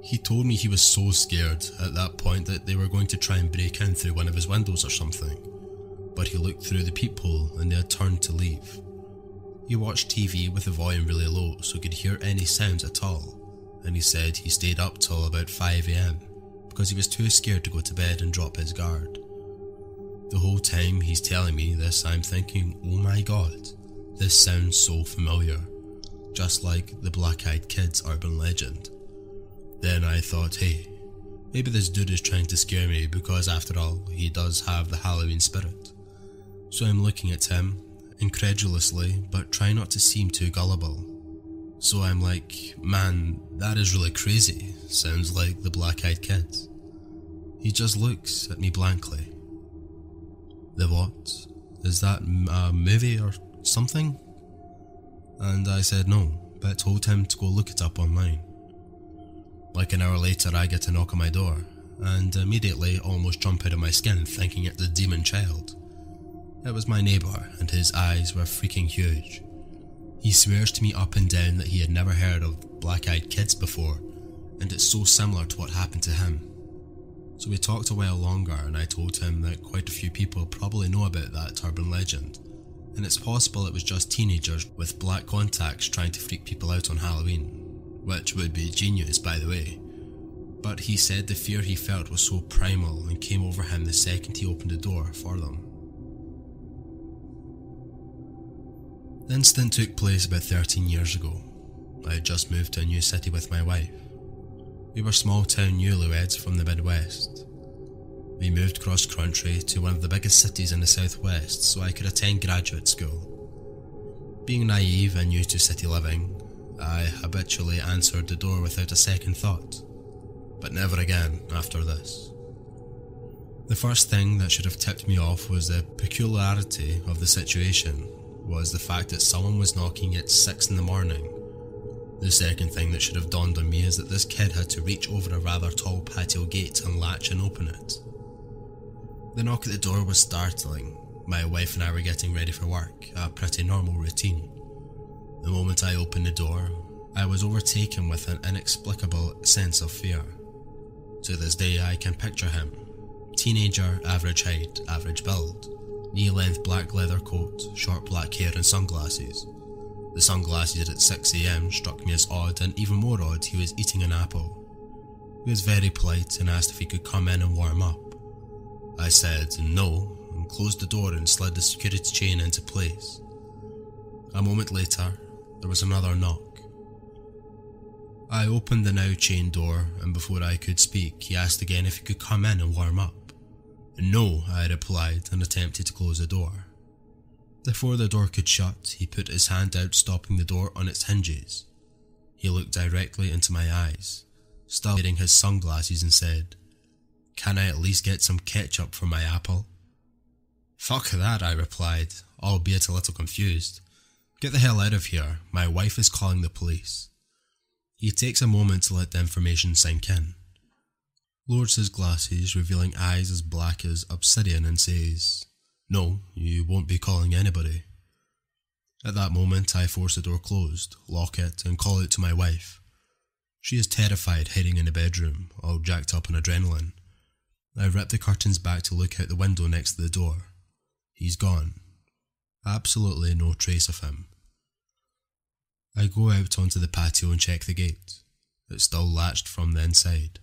He told me he was so scared at that point that they were going to try and break in through one of his windows or something, but he looked through the peephole and they had turned to leave. He watched TV with the volume really low so he could hear any sounds at all, and he said he stayed up till about 5 a.m. because he was too scared to go to bed and drop his guard. The whole time he's telling me this I'm thinking, oh my god, this sounds so familiar, just like the Black-Eyed Kid's urban legend. Then I thought, hey, maybe this dude is trying to scare me because after all, he does have the Halloween spirit. So I'm looking at him, incredulously, but try not to seem too gullible. So I'm like, man, that is really crazy, sounds like the Black-Eyed Kid. He just looks at me blankly. The what? Is that a movie or something? And I said no, but told him to go look it up online. Like an hour later I get a knock on my door, and immediately almost jump out of my skin thinking it's the demon child. It was my neighbour and his eyes were freaking huge. He swears to me up and down that he had never heard of Black-Eyed Kids before, and it's so similar to what happened to him. So we talked a while longer and I told him that quite a few people probably know about that urban legend, and it's possible it was just teenagers with black contacts trying to freak people out on Halloween. Which would be genius, by the way, but he said the fear he felt was so primal and came over him the second he opened the door for them. The incident took place about 13 years ago. I had just moved to a new city with my wife. We were small town newlyweds from the Midwest. We moved cross country to one of the biggest cities in the Southwest so I could attend graduate school. Being naive and new to city living, I habitually answered the door without a second thought, but never again after this. The first thing that should have tipped me off was the peculiarity of the situation, was the fact that someone was knocking at 6 in the morning. The second thing that should have dawned on me is that this kid had to reach over a rather tall patio gate and latch and open it. The knock at the door was startling. My wife and I were getting ready for work, a pretty normal routine. The moment I opened the door, I was overtaken with an inexplicable sense of fear. To this day I can picture him. Teenager, average height, average build, knee-length black leather coat, short black hair and sunglasses. The sunglasses at 6 a.m. struck me as odd, and even more odd he was eating an apple. He was very polite and asked if he could come in and warm up. I said no and closed the door and slid the security chain into place. A moment later, there was another knock. I opened the now chained door, and before I could speak, he asked again if he could come in and warm up. No, I replied and attempted to close the door. Before the door could shut, he put his hand out, stopping the door on its hinges. He looked directly into my eyes, still wearing his sunglasses, and said, "Can I at least get some ketchup for my apple?" "Fuck that," I replied, albeit a little confused. "Get the hell out of here, my wife is calling the police." He takes a moment to let the information sink in, lowers his glasses, revealing eyes as black as obsidian, and says, No, you won't be calling anybody. At that moment, I force the door closed, lock it, and call out to my wife. She is terrified, hiding in the bedroom, all jacked up on adrenaline. I rip the curtains back to look out the window next to the door. He's gone. Absolutely no trace of him. I go out onto the patio and check the gate. It's still latched from the inside.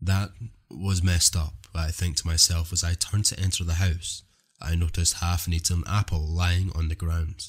That was messed up, I think to myself as I turn to enter the house. I noticed half an eaten apple lying on the ground.